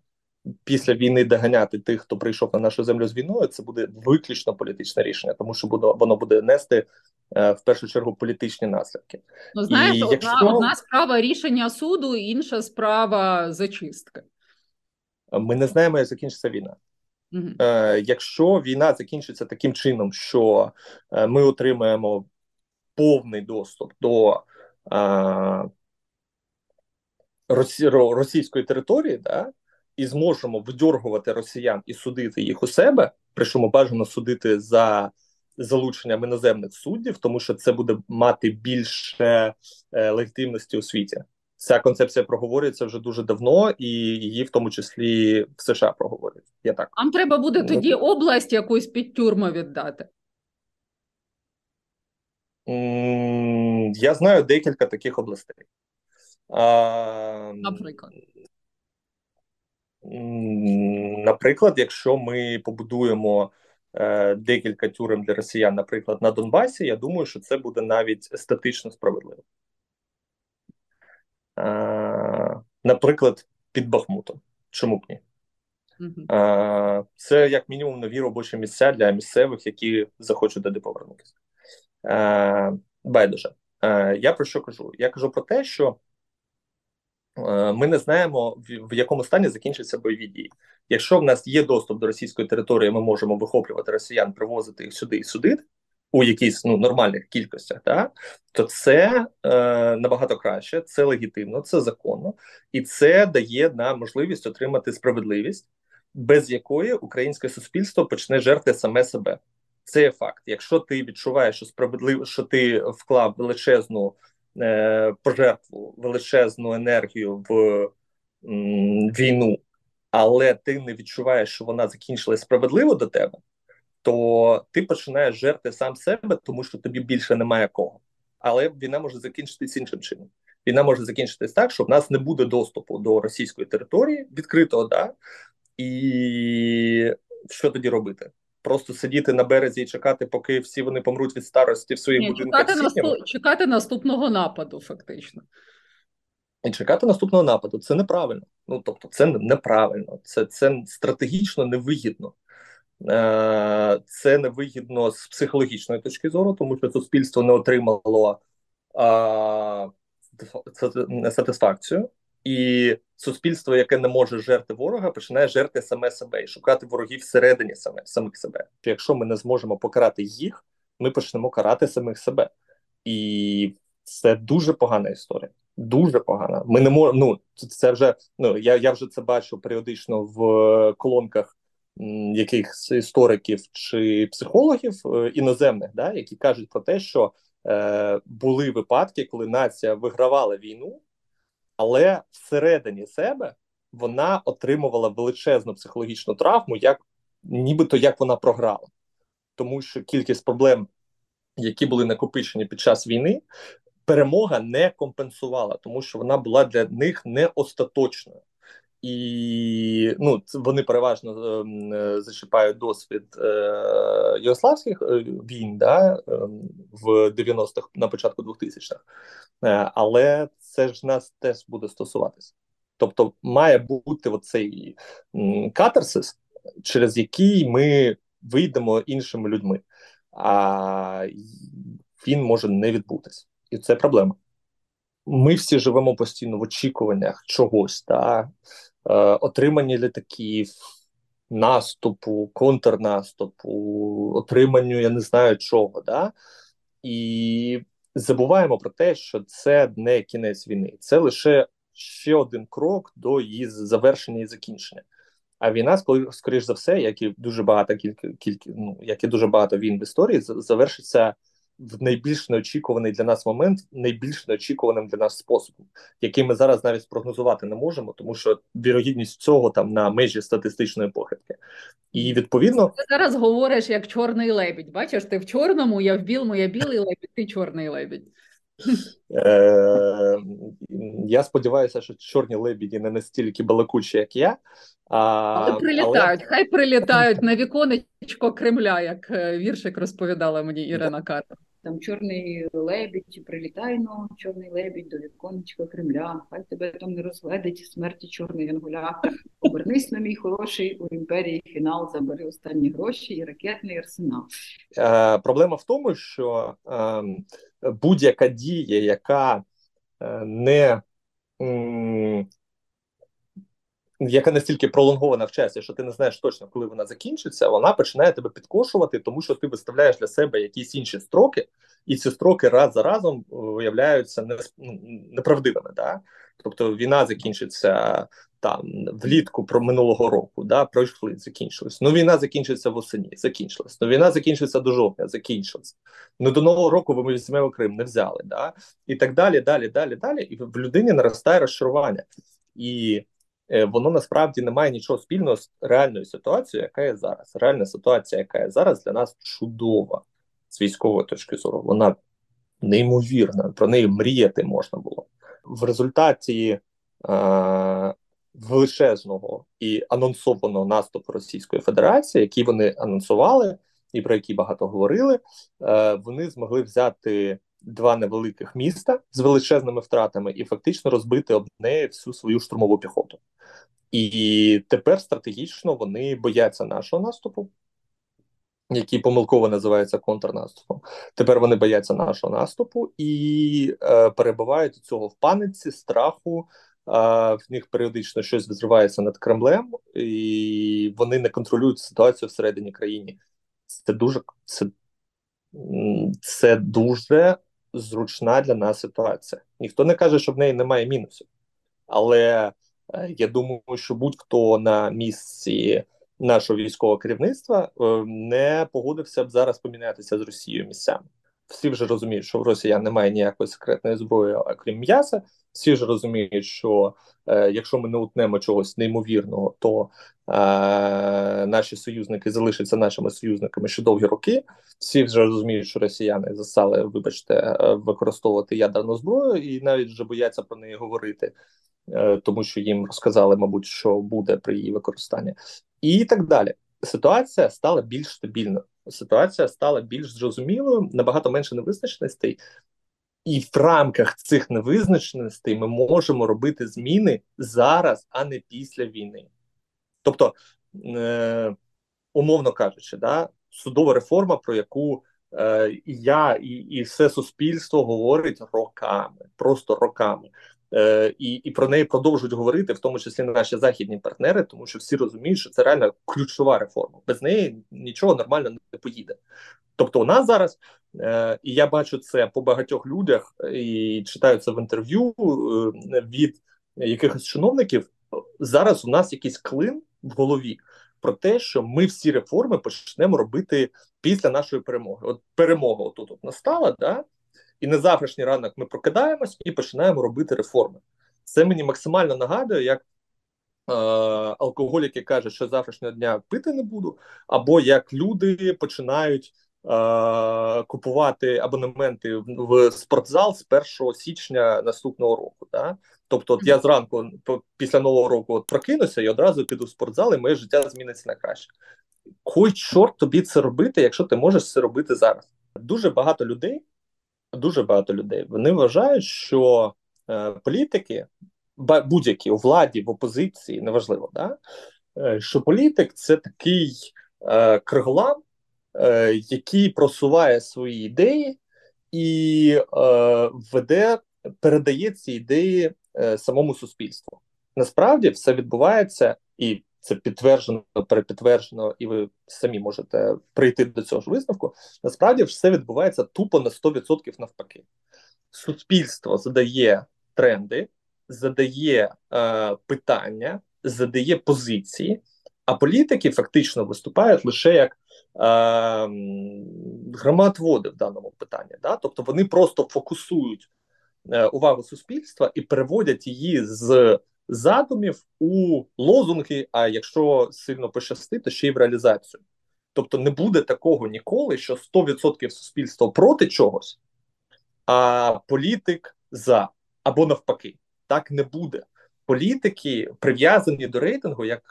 Після війни доганяти тих, хто прийшов на нашу землю з війною, це буде виключно політичне рішення, тому що воно буде нести в першу чергу політичні наслідки. Ну, знаєш, одна справа рішення суду, інша справа зачистки. Ми не знаємо, як закінчиться війна. Угу. Якщо війна закінчиться таким чином, що ми отримаємо повний доступ до російської території, да, і зможемо видьоргувати росіян і судити їх у себе, причому бажано судити за залученням іноземних суддів, тому що це буде мати більше легітимності у світі. Ця концепція проговорюється вже дуже давно, і її в тому числі в США проговорюють. Я так. Нам треба буде тоді область якусь під тюрму віддати? Я знаю декілька таких областей. Наприклад? Наприклад, якщо ми побудуємо декілька тюрем для росіян, наприклад, на Донбасі, я думаю, що це буде навіть естетично справедливо. Наприклад, під Бахмутом. Чому б ні? Це як мінімум нові робочі місця для місцевих, які захочуть туди повернутися. Байдуже. Я про що кажу? Я кажу про те, що ми не знаємо, в якому стані закінчаться бойові дії. Якщо в нас є доступ до російської території, ми можемо вихоплювати росіян, привозити їх сюди і судити у якійсь, ну, нормальних кількостях, да? То це набагато краще, це легітимно, це законно, і це дає нам можливість отримати справедливість, без якої українське суспільство почне жерти саме себе. Це є факт. Якщо ти відчуваєш, що справедливо, що ти вклав величезну пожертву, величезну енергію в війну, але ти не відчуваєш, що вона закінчилась справедливо до тебе, то ти починаєш жерти сам себе, тому що тобі більше немає кого. Але війна може закінчитись іншим чином. Війна може закінчитись так, що в нас не буде доступу до російської території, відкритого, да? І що тоді робити? Просто сидіти на березі і чекати, поки всі вони помруть від старості в своїх будинках. Чекати наступного нападу, фактично. І чекати наступного нападу. Це неправильно. Ну, тобто, це неправильно. Це стратегічно невигідно. Це невигідно з психологічної точки зору, тому що суспільство не отримало сатисфакцію. І суспільство, яке не може жерти ворога, починає жерти саме себе і шукати ворогів всередині самих себе. Якщо ми не зможемо покарати їх, ми почнемо карати самих себе. І це дуже погана історія. дуже погана. Ми не можемо, це вже, я вже це бачу періодично в колонках якихось істориків чи психологів іноземних, да, які кажуть про те, що були випадки, коли нація вигравала війну, але всередині себе вона отримувала величезну психологічну травму, нібито як вона програла. Тому що кількість проблем, які були накопичені під час війни, перемога не компенсувала, тому що вона була для них не остаточною. І вони переважно зачіпають досвід югославських війн, да, в 90-х, на початку 2000-х. Але це ж нас теж буде стосуватися. Тобто має бути оцей катарсис, через який ми вийдемо іншими людьми. А він може не відбутись. І це проблема. Ми всі живемо постійно в очікуваннях чогось, да? Отримання літаків, наступу, контрнаступу, отриманню я не знаю чого. Да? І забуваємо про те, що це не кінець війни. Це лише ще один крок до її завершення і закінчення. А війна, скоріш за все, як і дуже багато як і дуже багато війн в історії, завершиться в найбільш неочікуваний для нас момент, найбільш неочікуваним для нас способом, який ми зараз навіть спрогнозувати не можемо, тому що вірогідність цього там на межі статистичної похибки. І відповідно... Ти зараз говориш як чорний лебідь. Бачиш, ти в чорному, я в білому, я білий лебідь, ти чорний лебідь. Я сподіваюся, що чорні лебіді не настільки балакучі, як я. Але прилітають, хай прилітають на віконечко Кремля, як віршик розповідала мені Ірина Карта. Там чорний лебідь, прилітай, чорний лебідь до віконечка Кремля, хай тебе там не розведеть смерті чорний янгуля. Обернись на мій хороший, у імперії фінал, забери останні гроші і ракетний арсенал. Проблема в тому, що будь-яка дія, яка настільки пролонгована в часі, що ти не знаєш точно, коли вона закінчиться, вона починає тебе підкошувати, тому що ти виставляєш для себе якісь інші строки, і ці строки раз за разом виявляються неправдивими. Да? Тобто війна закінчиться там влітку минулого року, да? Пройшли, закінчилось. Війна закінчиться восені, закінчилась. Війна закінчиться до жовтня, закінчилась. До нового року ми візьмемо Крим, не взяли. Да? І так далі. І в людині наростає розчарування. І воно насправді не має нічого спільного з реальною ситуацією, яка є зараз. Реальна ситуація, яка є зараз, для нас чудова з військової точки зору. Вона неймовірна, про неї мріяти можна було. В результаті величезного і анонсованого наступу Російської Федерації, який вони анонсували і про який багато говорили, вони змогли взяти два невеликих міста з величезними втратами і фактично розбити об неї всю свою штурмову піхоту. І тепер стратегічно вони бояться нашого наступу, який помилково називається контрнаступом. Тепер вони бояться нашого наступу і перебувають у цього в паниці, страху. В них періодично щось відривається над Кремлем, і вони не контролюють ситуацію всередині країни. Це дуже зручна для нас ситуація. Ніхто не каже, що в неї немає мінусів. Але я думаю, що будь-хто на місці нашого військового керівництва не погодився б зараз помінятися з Росією місцями. Всі вже розуміють, що в росіян немає ніякої секретної зброї, окрім м'яса. Всі ж розуміють, що якщо ми не утнемо чогось неймовірного, то наші союзники залишаться нашими союзниками ще довгі роки. Всі вже розуміють, що росіяни застали, вибачте, використовувати ядерну зброю і навіть вже бояться про неї говорити, тому що їм розказали, мабуть, що буде при її використанні. І так далі. Ситуація стала більш стабільною. Ситуація стала більш зрозумілою, набагато менше невизначеностей. І в рамках цих невизначеностей ми можемо робити зміни зараз, а не після війни. Тобто, умовно кажучи, да, судова реформа, про яку і я, і все суспільство говорить роками, просто роками. і про неї продовжують говорити, в тому числі наші західні партнери, тому що всі розуміють, що це реально ключова реформа. Без неї нічого нормально не поїде. Тобто у нас зараз, і я бачу це по багатьох людях, і читаю це в інтерв'ю від якихось чиновників, зараз у нас якийсь клин в голові про те, що ми всі реформи почнемо робити після нашої перемоги. От перемога отут от настала, да? І на завтрашній ранок ми прокидаємось і починаємо робити реформи. Це мені максимально нагадує, як алкоголіки кажуть, що завтрашнього дня пити не буду, або як люди починають купувати абонементи в спортзал з 1 січня наступного року. Да? Тобто от я зранку після Нового року от прокинуся і одразу піду в спортзал, і моє життя зміниться на краще. Кой чорт тобі це робити, якщо ти можеш це робити зараз? Дуже багато людей, вони вважають, що політики, будь-які, у владі, в опозиції, неважливо, да? Що політик – це такий криголам, який просуває свої ідеї і передає ці ідеї самому суспільству. Насправді все відбувається, і це підтверджено, перепідтверджено, і ви самі можете прийти до цього ж висновку, насправді все відбувається тупо на 100% навпаки. Суспільство задає тренди, задає питання, задає позиції, а політики фактично виступають лише як громадводи в даному питанні. Да? Тобто вони просто фокусують увагу суспільства і переводять її з задумів у лозунги, а якщо сильно пощастить, то ще й в реалізацію. Тобто не буде такого ніколи, що 100% суспільства проти чогось, а політик за, або навпаки. Так не буде. Політики прив'язані до рейтингу, як,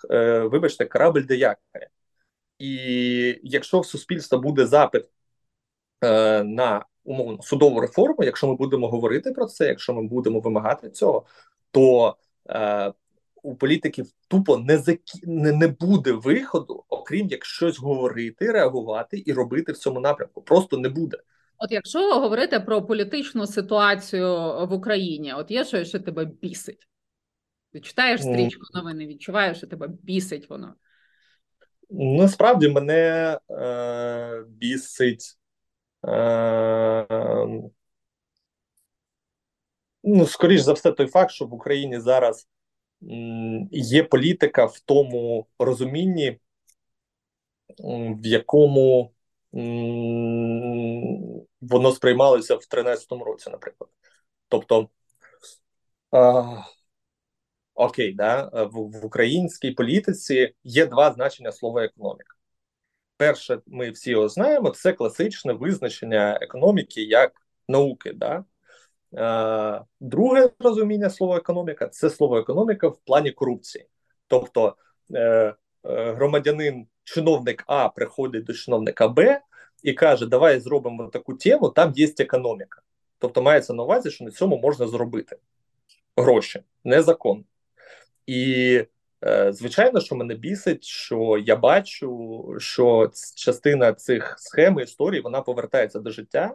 вибачте, корабель до якоря. І якщо в суспільства буде запит на, умовно, судову реформу, якщо ми будемо говорити про це, якщо ми будемо вимагати цього, то у політиків тупо не буде виходу, окрім як щось говорити, реагувати і робити в цьому напрямку. Просто не буде. От якщо говорити про політичну ситуацію в Україні, от є щось, що тебе бісить? Ти читаєш стрічку новини, відчуваєш, що тебе бісить воно? Насправді мене бісить скоріш за все той факт, що в Україні зараз є політика в тому розумінні, в якому воно сприймалося в 13-му році, наприклад. Тобто, в українській політиці є два значення слова «економіка». Перше, ми всі його знаємо, це класичне визначення економіки як науки, да? Друге розуміння слова економіка – це слово економіка в плані корупції. Тобто громадянин, чиновник А приходить до чиновника Б і каже, давай зробимо таку тему, там є економіка. Тобто мається на увазі, що на цьому можна зробити гроші, незаконно. І звичайно, що мене бісить, що я бачу, що частина цих схем і історій, вона повертається до життя.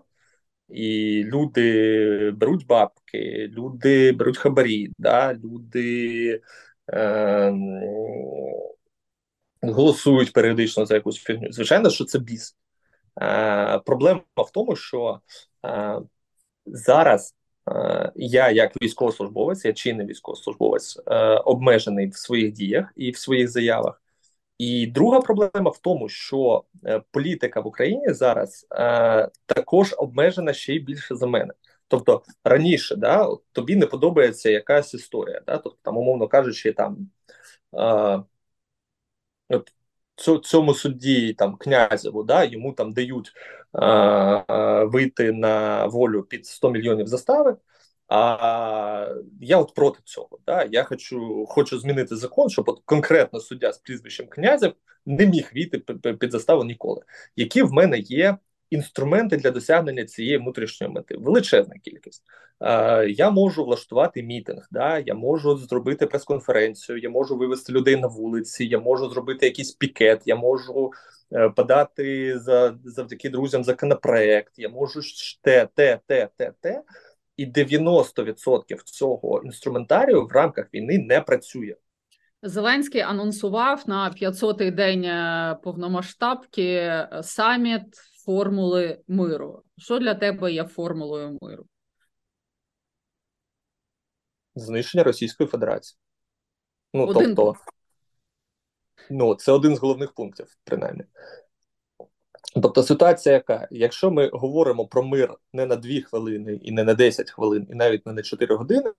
І люди беруть бабки, люди беруть хабарі, да? Люди голосують періодично за якусь фігню. Звичайно, що це біс. Проблема в тому, що зараз я як військовослужбовець, я чинний військовослужбовець, обмежений в своїх діях і в своїх заявах. І друга проблема в тому, що політика в Україні зараз також обмежена ще й більше за мене. Тобто раніше, да, тобі не подобається якась історія, да, тобто, там, умовно кажучи, там, от цьому судді, там, Князеву, да, йому там дають вийти на волю під 100 мільйонів застави, а я от проти цього, да? Я хочу змінити закон, щоб от конкретно суддя з прізвищем Князів не міг вийти під заставу ніколи. Які в мене є інструменти для досягнення цієї внутрішньої мети? Величезна кількість. Я можу влаштувати мітинг, да? Я можу зробити прес-конференцію, я можу вивести людей на вулиці, я можу зробити якийсь пікет, я можу подати завдяки друзям законопроект, я можу те. і 90% цього інструментарію в рамках війни не працює. Зеленський анонсував на 500-й день повномасштабки саміт формули миру. Що для тебе є формулою миру? Знищення Російської Федерації. Це один з головних пунктів, принаймні. Тобто ситуація яка? Якщо ми говоримо про мир не на 2 хвилини, і не на 10 хвилин, і навіть не на 4 години,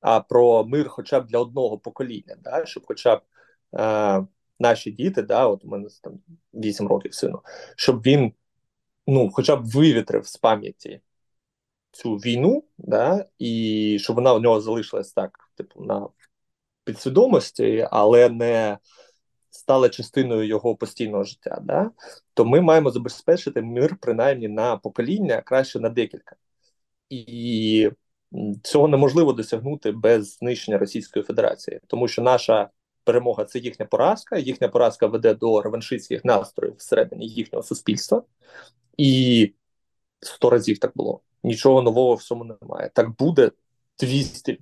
а про мир хоча б для одного покоління, да? Щоб хоча б наші діти, да? От у мене там 8 років сину, щоб він хоча б вивітрив з пам'яті цю війну, да? І щоб вона в нього залишилась так, на підсвідомості, але не стала частиною його постійного життя, да? То ми маємо забезпечити мир принаймні на покоління, краще на декілька. І цього неможливо досягнути без знищення Російської Федерації, тому що наша перемога – це їхня поразка. Їхня поразка веде до реваншистських настроїв всередині їхнього суспільства. І 100 разів так було. Нічого нового в цьому немає. Так буде 200%.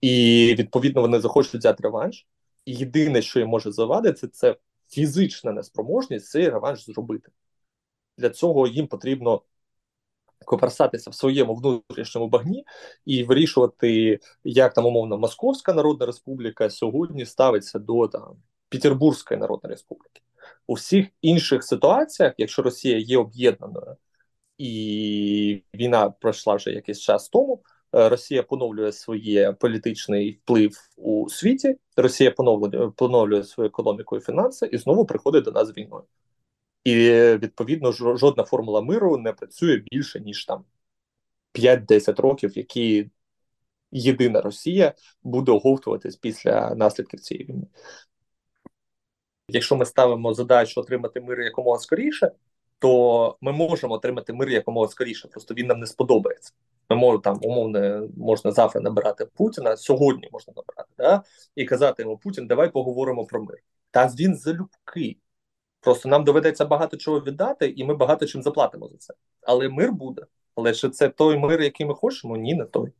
І, відповідно, вони захочуть взяти реванш. І єдине, що їм може завадити, це фізична неспроможність цей реванш зробити. Для цього їм потрібно коперсатися в своєму внутрішньому багні і вирішувати, як там, умовно, Московська Народна Республіка сьогодні ставиться до Петербурзької Народної Республіки. У всіх інших ситуаціях, якщо Росія є об'єднаною, і війна пройшла вже якийсь час тому, Росія поновлює свій політичний вплив у світі, Росія поновлює свою економіку і фінанси і знову приходить до нас з війною. І, відповідно, жодна формула миру не працює більше, ніж 5-10 років, які єдина Росія буде оговтуватись після наслідків цієї війни. Якщо ми ставимо задачу отримати мир якомога скоріше, то ми можемо отримати мир якомога скоріше, просто він нам не сподобається. Ми можемо, умовно, можна завтра набирати Путіна, сьогодні можна набирати, да? І казати йому: Путін, давай поговоримо про мир. Та він залюбки. Просто нам доведеться багато чого віддати, і ми багато чим заплатимо за це. Але мир буде. Але чи це той мир, який ми хочемо? Ні, не той.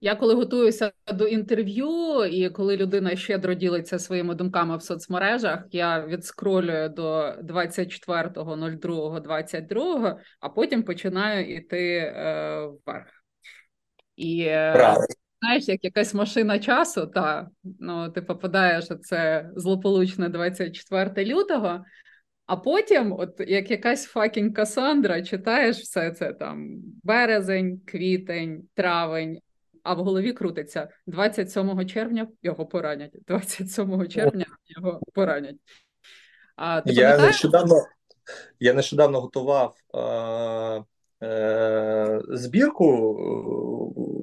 Я коли готуюся до інтерв'ю, і коли людина щедро ділиться своїми думками в соцмережах, я відскролюю до 24.02.22, а потім починаю йти вверх. І знаєш, як якась машина часу, ти попадаєш, це злополучне 24 лютого, а потім, от як якась факінг Кассандра, читаєш все це березень, квітень, травень, а в голові крутиться: 27 червня його поранять, 27 червня його поранять. Я нещодавно готував збірку,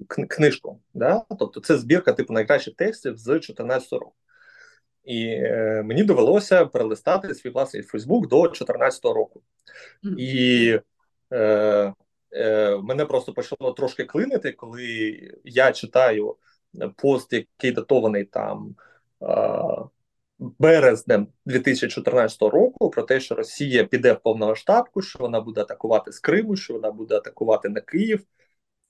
книжку, да? Тобто це збірка найкращих текстів з 14 року. І мені довелося перелистати свій власний Фейсбук до 14 року. І... мене просто почало трошки клинити, коли я читаю пост, який датований березнем 2014 року, про те, що Росія піде в повномасштабку, що вона буде атакувати з Криму, що вона буде атакувати на Київ.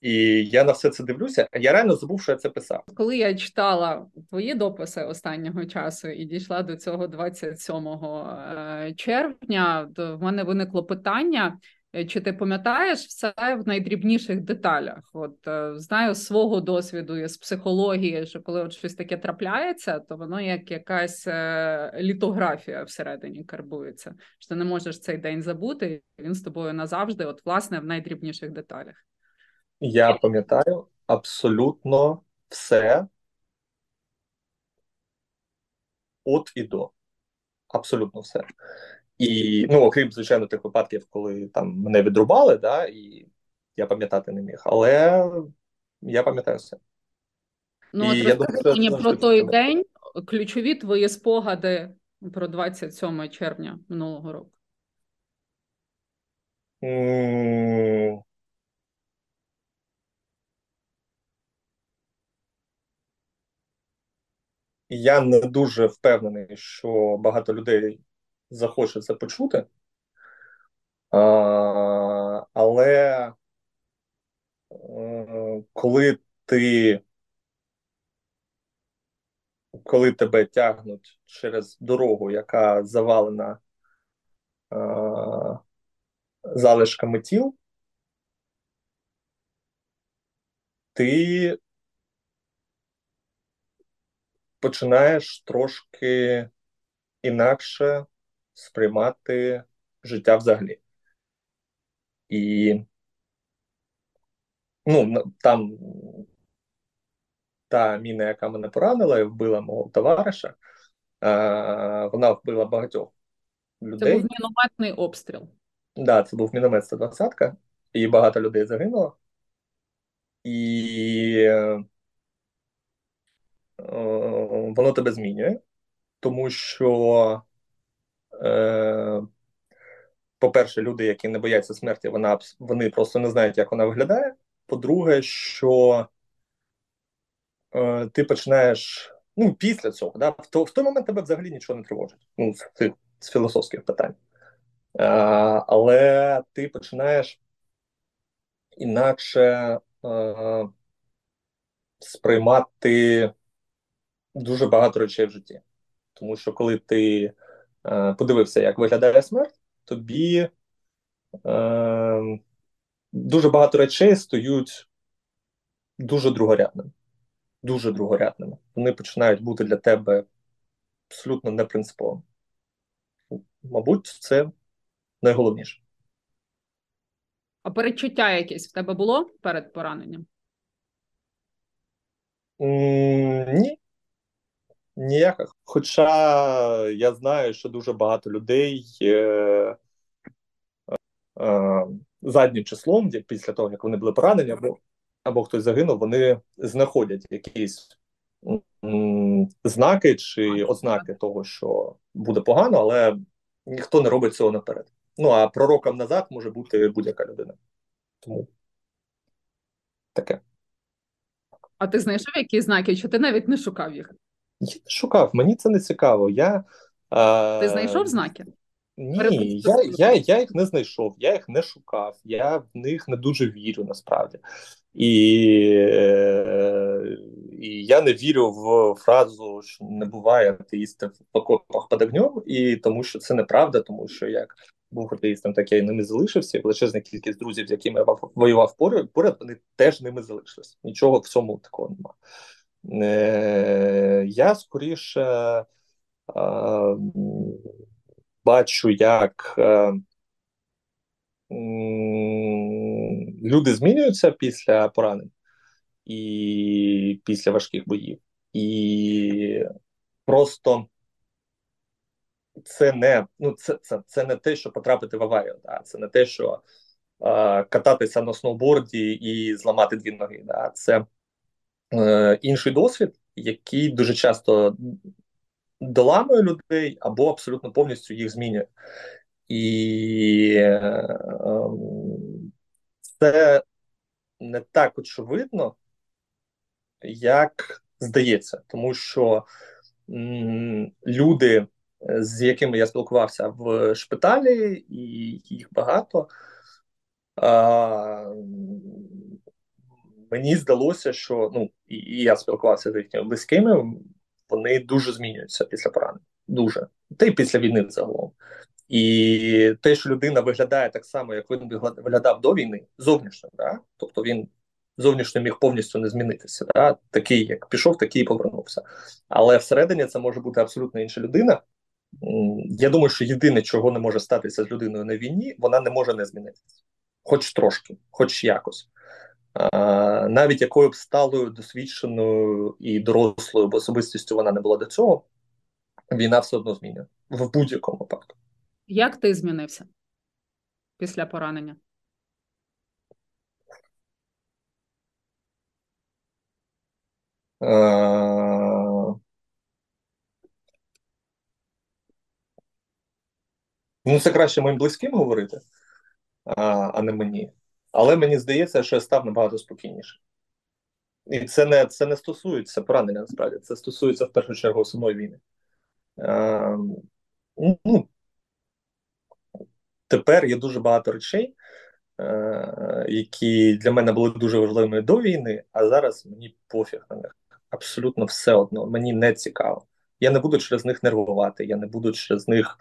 І я на все це дивлюся, а я реально забув, що я це писав. Коли я читала твої дописи останнього часу і дійшла до цього 27 червня, то в мене виникло питання: чи ти пам'ятаєш все в найдрібніших деталях? От знаю з свого досвіду і з психології, що коли щось таке трапляється, то воно як якась літографія всередині карбується. Що ти не можеш цей день забути, він з тобою назавжди, от власне в найдрібніших деталях. Я пам'ятаю абсолютно все от і до. Абсолютно все. І, окрім, звичайно, тих випадків, коли мене відрубали, да, і я пам'ятати не міг, але я пам'ятаю все. День, ключові твої спогади про 27 червня минулого року. Я не дуже впевнений, що багато людей захоче це почути, але коли тебе тягнуть через дорогу, яка завалена залишками тіл, ти починаєш трошки інакше сприймати життя взагалі. І там та міна, яка мене поранила і вбила мого товариша, вона вбила багатьох людей. Це був мінометний обстріл. Так, да, це був міномет 120-ка, і багато людей загинуло. І воно тебе змінює, тому що, по-перше, люди, які не бояться смерті, вони просто не знають, як вона виглядає. По-друге, що ти починаєш, після цього, да, в той момент тебе взагалі нічого не тривожить, з філософських питань. Але ти починаєш інакше сприймати дуже багато речей в житті. Тому що коли ти подивився, як виглядає смерть, тобі дуже багато речей стають дуже другорядними. Дуже другорядними. Вони починають бути для тебе абсолютно непринциповими. Мабуть, це найголовніше. А передчуття якесь в тебе було перед пораненням? Ні. Ніяких. Хоча я знаю, що дуже багато людей заднім числом, після того, як вони були поранені, або хтось загинув, вони знаходять якісь знаки чи ознаки того, що буде погано, але ніхто не робить цього наперед. А пророком назад може бути будь-яка людина. Тому таке. А ти знайшов якісь знаки, чи ти навіть не шукав їх? Я не шукав, мені це не цікаво. Ти знайшов знаки? Ні, я їх не знайшов, я їх не шукав, я в них не дуже вірю насправді. І я не вірю в фразу, що не буває атеїстів в окопах під огнем, і тому що це неправда, тому що як був атеїстом, так я і ними залишився, і величезна кількість друзів, з якими я воював поряд, вони теж ними залишились. Нічого в цьому такого немає. Я скоріше бачу, як люди змінюються після поранень і після важких боїв. І просто це не, це не те, що потрапити в аварію, да? Це не те, що кататися на сноуборді і зламати дві ноги. Да? Це інший досвід, який дуже часто доламує людей або абсолютно повністю їх змінює. І це не так очевидно, як здається. Тому що люди, з якими я спілкувався в шпиталі, і їх багато, мені здалося, що, і я спілкувався з їхніми близькими, вони дуже змінюються після поранення. Дуже. Та й після війни загалом. І те, що людина виглядає так само, як він виглядав до війни, зовнішньо, да? Тобто він зовнішньо міг повністю не змінитися. Да? Такий, як пішов, такий і повернувся. Але всередині це може бути абсолютно інша людина. Я думаю, що єдине, чого не може статися з людиною на війні, вона не може не змінитися. Хоч трошки, хоч якось. Навіть якою б сталою, досвідченою і дорослою, бо особистістю вона не була до цього, війна все одно змінює. В будь-якому випадку. Як ти змінився після поранення? Це краще моїм близьким говорити, а не мені. Але мені здається, що я став набагато спокійніше. І це не стосується поранення, насправді. Це стосується, в першу чергу, самої війни. Тепер є дуже багато речей, які для мене були дуже важливими до війни, а зараз мені пофіг на них. Абсолютно все одно. Мені не цікаво. Я не буду через них нервувати, я не буду через них,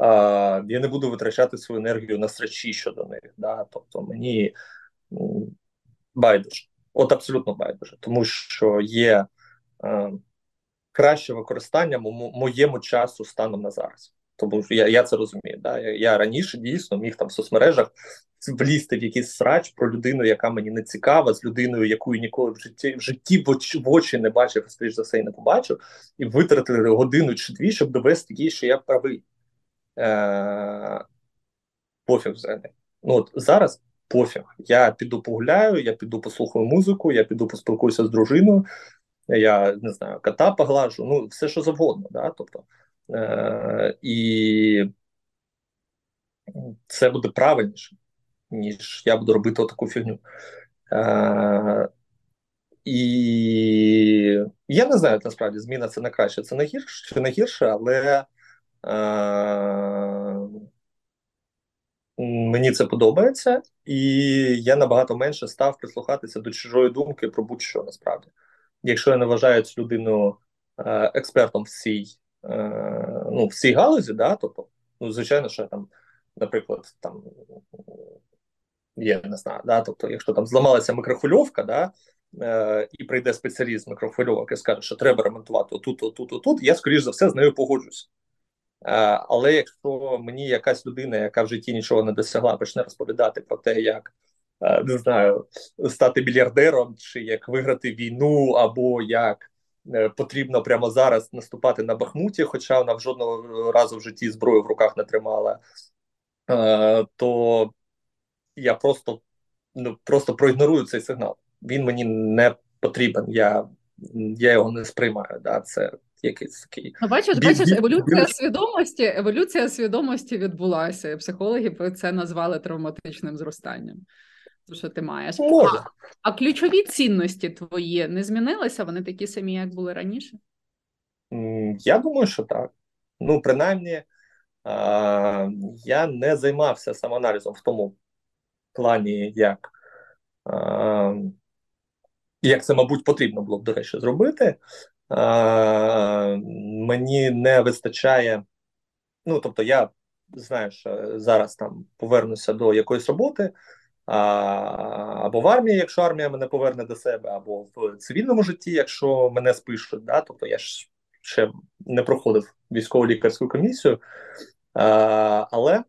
я не буду витрачати свою енергію на срачі щодо них. Да? Тобто мені байдуже. От абсолютно байдуже. Тому що є краще використання моєму часу станом на зараз. Тому що я це розумію. Да? Я раніше дійсно міг там в соцмережах влізти в якийсь срач про людину, яка мені не цікава, з людиною, яку я ніколи в житті в очі не бачив, скоріш за все, і не побачив, і витратили годину чи дві, щоб довести їй, що я правий. Пофіг взагалі. Ну от зараз пофіг. Я піду погуляю, я піду послухаю музику, я піду поспілкуюся з дружиною, я, не знаю, кота поглажу, ну все, що завгодно, да? Тобто, і це буде правильніше, ніж я буду робити отаку фігню. І я не знаю, насправді, зміна це на краще, це на гірше, чи на гірше, але мені це подобається, і я набагато менше став прислухатися до чужої думки про будь-що, насправді. Якщо я не вважаю цю людину експертом в цій, ну, в цій галузі, да, тобто, ну, звичайно, що я там, наприклад, там, я не знаю, да, тобто, якщо там зламалася мікрохвильовка, да, і прийде спеціаліст з мікрохвильовок і скаже, що треба ремонтувати отут, я, скоріш за все, з нею погоджусь. Але якщо мені якась людина, яка в житті нічого не досягла, почне розповідати про те, як, не знаю, стати мільярдером, чи як виграти війну, або як потрібно прямо зараз наступати на Бахмуті, хоча вона в жодного разу в житті зброю в руках не тримала, то я просто проігнорую цей сигнал. Він мені не потрібен, я його не сприймаю. Да? Це якийсь такий... Бачиш, еволюція свідомості відбулася. Психологи це назвали травматичним зростанням. То, що ти маєш. А ключові цінності твої не змінилися? Вони такі самі, як були раніше? Я думаю, що так. Ну, принаймні, я не займався самоаналізом в тому плані, як це, мабуть, потрібно було б, до речі, зробити. Мені не вистачає, ну, тобто, я знаю, що зараз там повернуся до якоїсь роботи, або в армії, якщо армія мене поверне до себе, або в цивільному житті, якщо мене спишуть, да? Тобто я ж ще не проходив військово-лікарську комісію, але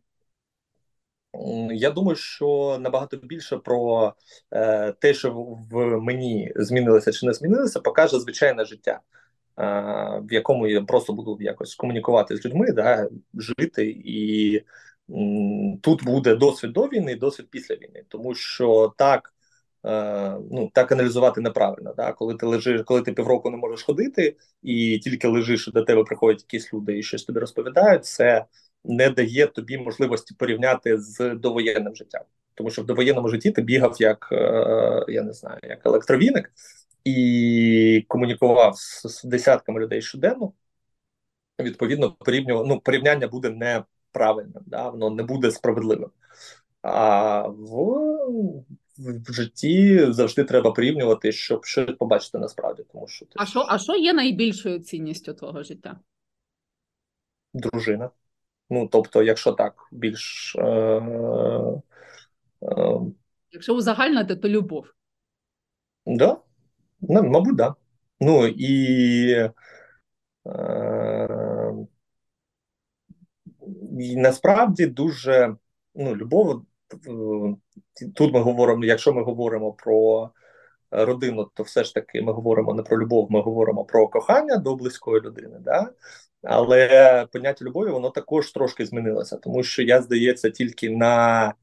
я думаю, що набагато більше про те, що в мені змінилося чи не змінилося, покаже звичайне життя, в якому я просто буду якось комунікувати з людьми, да? Жити, і тут буде досвід до війни і досвід після війни, тому що так аналізувати неправильно. Да? Коли ти півроку не можеш ходити і тільки лежиш, і до тебе приходять якісь люди і щось тобі розповідають, це не дає тобі можливості порівняти з довоєнним життям. Тому що в довоєнному житті ти бігав як, я не знаю, як електровіник і комунікував з десятками людей щоденно. Відповідно, порівняння буде не правильним, да? Воно не буде справедливим. А в житті завжди треба порівнювати, щоб щось побачити насправді. Тому що ти... А що є найбільшою цінністю твого життя? Дружина. Ну, тобто, якщо так, більш... Якщо узагальнити, то любов. Да? Ну, мабуть, да. Ну, і... І насправді дуже, ну, любов, тут ми говоримо, якщо ми говоримо про родину, то все ж таки ми говоримо не про любов, ми говоримо про кохання до близької людини, да? Але поняття любові, воно також трошки змінилося, тому що я, здається, тільки на,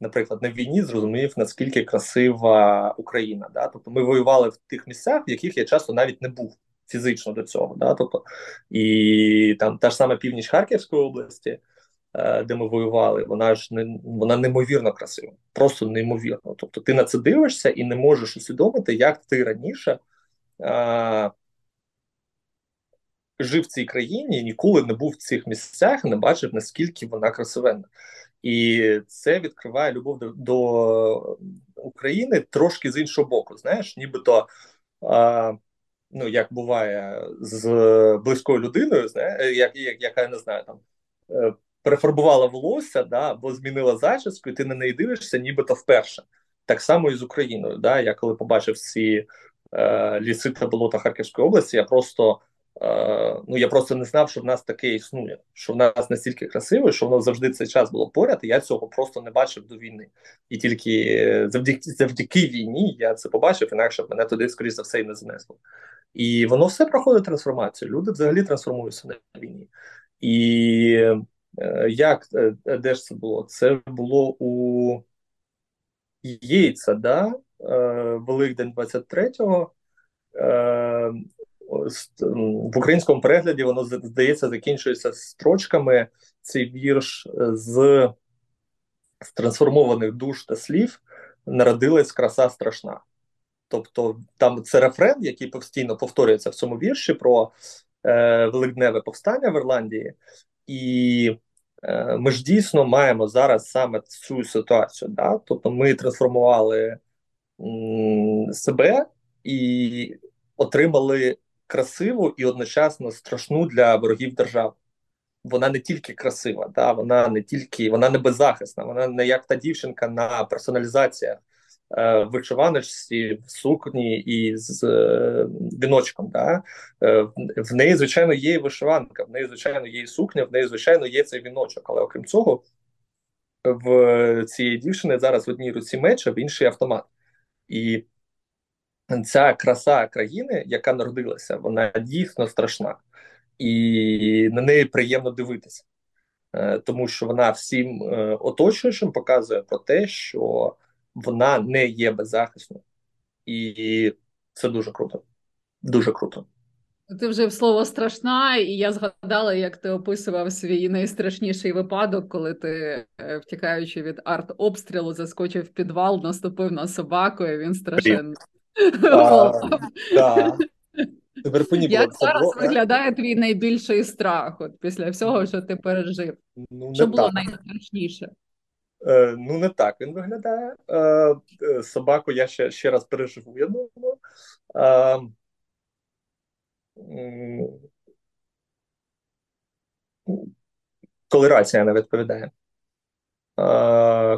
наприклад, на війні зрозумів, наскільки красива Україна, да? Тобто ми воювали в тих місцях, в яких я часто навіть не був. Фізично до цього, да? Тобто, і там та ж сама північ Харківської області, де ми воювали, вона неймовірно красива, просто неймовірно. Тобто ти на це дивишся і не можеш усвідомити, як ти раніше жив в цій країні, ніколи не був в цих місцях, не бачив, наскільки вона красивенна. І це відкриває любов до України трошки з іншого боку. Знаєш, нібито, ну, як буває з близькою людиною, знаєш, яка, я не знаю, там, перефарбувала волосся, да, або змінила зачіску, і ти на неї дивишся нібито вперше. Так само і з Україною. Да? Я коли побачив ці ліси та болота Харківської області, я просто не знав, що в нас таке існує, що в нас настільки красиво, що воно завжди цей час було поряд, і я цього просто не бачив до війни. І тільки завдяки війні я це побачив, інакше мене туди, скоріш за все, і не занесло. І воно все проходить трансформацію. Люди взагалі трансформуються на війні. І як, де ж це було? Це було у Єйця, да? Великдень 23-го. В українському перегляді воно, здається, закінчується строчками. Цей вірш з трансформованих душ та слів народилась краса страшна. Тобто там це рефрен, який постійно повторюється в цьому вірші про Великдневе повстання в Ірландії. І ми ж дійсно маємо зараз саме цю ситуацію. Да? Тобто ми трансформували себе і отримали красиву і одночасно страшну для ворогів держави. Вона не тільки красива, да? вона не беззахисна, вона не як та дівчинка на персоналізаціях в вишиваночці, в сукні і з віночком. Да? В неї, звичайно, є і вишиванка, в неї, звичайно, є і сукня, в неї, звичайно, є цей віночок. Але, окрім цього, в цієї дівчини зараз в одній руці меч, а в іншій автомат. І ця краса країни, яка народилася, вона дійсно страшна. І на неї приємно дивитися. Тому що вона всім оточуючим показує про те, що вона не є беззахисною. І це дуже круто. Дуже круто. Ти вже в слово «страшна», і я згадала, як ти описував свій найстрашніший випадок, коли ти, втікаючи від артобстрілу, заскочив в підвал, наступив на собаку, і він страшенно... Як зараз виглядає твій найбільший страх от після всього, що ти пережив? Що було найстрашніше? Ну, не так він виглядає. Собаку я ще раз переживу, я думаю. Коли рація не відповідає.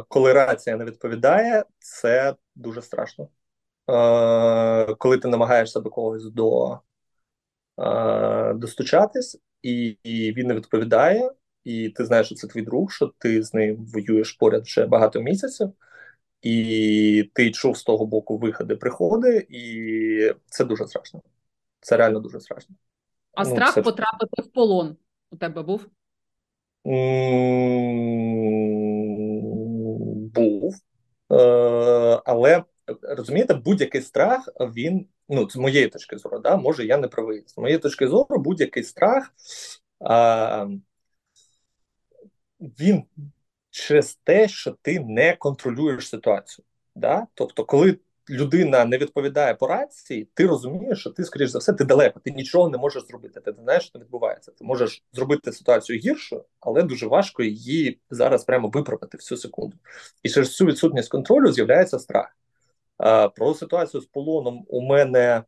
Коли рація не відповідає, це дуже страшно. Коли ти намагаєшся до когось достучатись, і він не відповідає, і ти знаєш, що це твій друг, що ти з ним воюєш поряд вже багато місяців, і ти чув з того боку виходи, приходи, і це дуже страшно. Це реально дуже страшно. А страх потрапити в полон у тебе був? Був. Але розумієте, будь-який страх, він, ну, з моєї точки зору, да, може я не правий. З моєї точки зору, будь-який страх, він через те, що ти не контролюєш ситуацію. Да? Тобто, коли людина не відповідає по рації, ти розумієш, що ти, скоріш за все, ти далеко, ти нічого не можеш зробити, ти знаєш, що відбувається. Ти можеш зробити ситуацію гіршою, але дуже важко її зараз прямо виправити в цю секунду. І через цю відсутність контролю з'являється страх. Про ситуацію з полоном у мене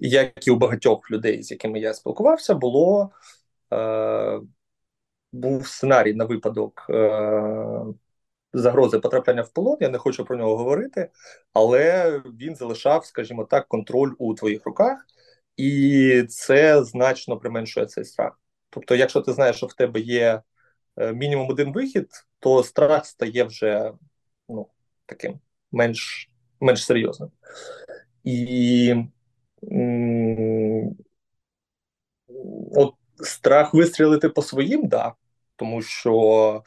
як і у багатьох людей, з якими я спілкувався, був сценарій на випадок загрози потрапляння в полон. Я не хочу про нього говорити, але він залишав, скажімо так, контроль у твоїх руках, і це значно применшує цей страх. Тобто, якщо ти знаєш, що в тебе є мінімум один вихід, то страх стає вже, ну, таким менш серйозним. І от страх вистрілити по своїм, да, тому що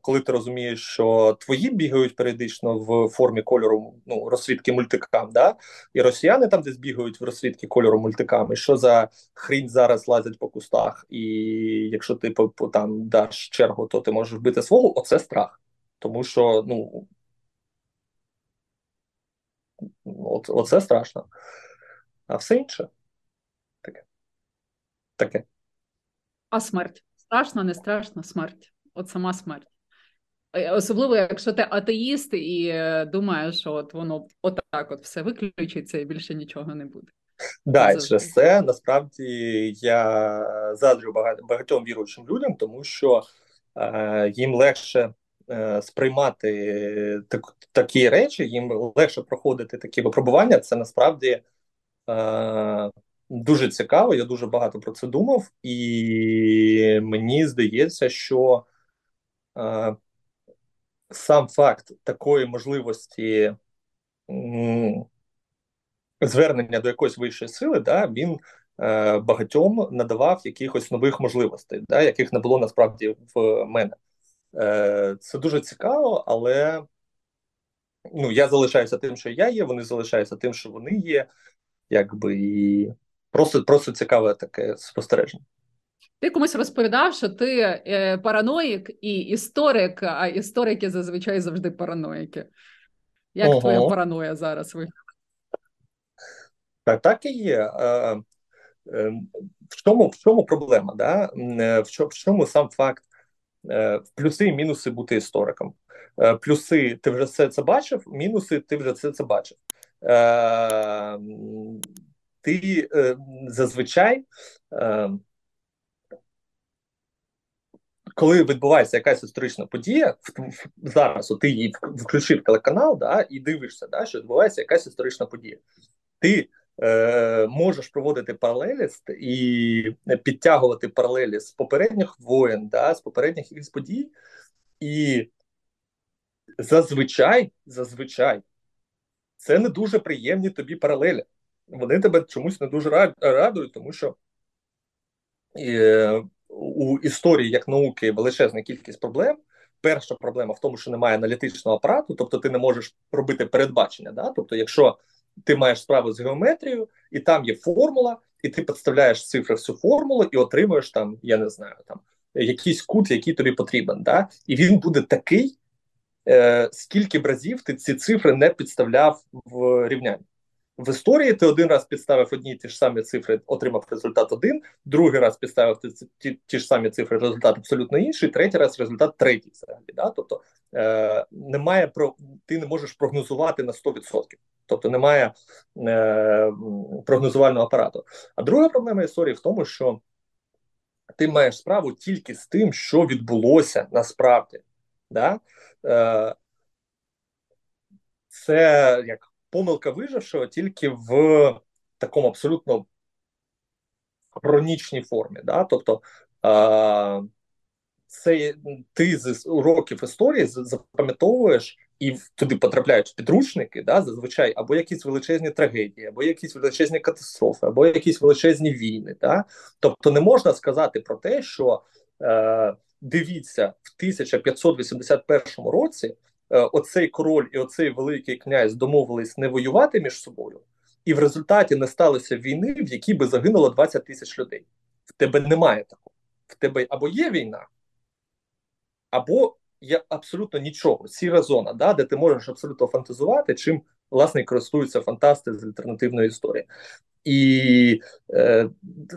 коли ти розумієш, що твої бігають періодично в формі кольору, ну, розсвітки мультикам, да, і росіяни там десь бігають в розсвітки кольору мультикам, і що за хрінь зараз лазять по кустах, і якщо ти там даш чергу, то ти можеш вбити свого, оце страх. Тому що, ну, оце страшно. А все інше таке. а смерть. Страшно, не страшно, смерть. От сама смерть. Особливо, якщо ти атеїст і думаєш, що от воно отак от все виключиться і більше нічого не буде. Так, через це, насправді, я заздрю багатьом віруючим людям, тому що їм легше сприймати такі речі, їм легше проходити такі випробування. Це, насправді, дуже цікаво, я дуже багато про це думав, і мені здається, що сам факт такої можливості звернення до якоїсь вищої сили, да, він багатьом надавав якихось нових можливостей, да, яких не було насправді в мене. Це дуже цікаво, але ну, я залишаюся тим, що я є, вони залишаються тим, що вони є, якби, і просто цікаве таке спостереження. Ти комусь розповідав, що ти параноїк і історик, а історики зазвичай завжди параноїки. Як твоя параноя зараз виглядає? Так і є. В чому проблема? Да? В чому сам факт? Плюси і мінуси бути істориком. Плюси – ти вже все це бачив, мінуси – ти вже все це бачив. Ти зазвичай, коли відбувається якась історична подія, зараз ти її включив телеканал, да, і дивишся, да, що відбувається якась історична подія. Ти можеш проводити паралелі і підтягувати паралелі з попередніх воєн, да, з попередніх якихось подій, і зазвичай це не дуже приємні тобі паралелі. Вони тебе чомусь не дуже радують, тому що у історії як науки величезна кількість проблем. Перша проблема в тому, що немає аналітичного апарату, тобто ти не можеш робити передбачення. Да? Тобто якщо ти маєш справу з геометрією, і там є формула, і ти підставляєш цифри в цю формулу, і отримуєш там, я не знаю, там якийсь кут, який тобі потрібен. Да? І він буде такий, скільки б разів ти ці цифри не підставляв в рівнянні. В історії ти один раз підставив одні і ті ж самі цифри, отримав результат один, другий раз підставив ті ж самі цифри, результат абсолютно інший, третій раз результат третій. Да? Тобто немає, ти не можеш прогнозувати на 100%. Тобто немає прогнозувального апарату. А друга проблема історії в тому, що ти маєш справу тільки з тим, що відбулося насправді. Да? Це як помилка вижившого тільки в такому абсолютно хронічній формі. Да? Тобто це ти з уроків історії запам'ятовуєш, і туди потрапляють підручники, да, зазвичай, або якісь величезні трагедії, або якісь величезні катастрофи, або якісь величезні війни. Да? Тобто не можна сказати про те, що дивіться, в 1581 році оцей король і оцей великий князь домовились не воювати між собою, і в результаті не сталося війни, в якій би загинуло 20 тисяч людей. В тебе немає такого. В тебе або є війна, або є абсолютно нічого, сіра зона, да, де ти можеш абсолютно фантазувати, чим, власне, користуються фантасти з альтернативної історії. І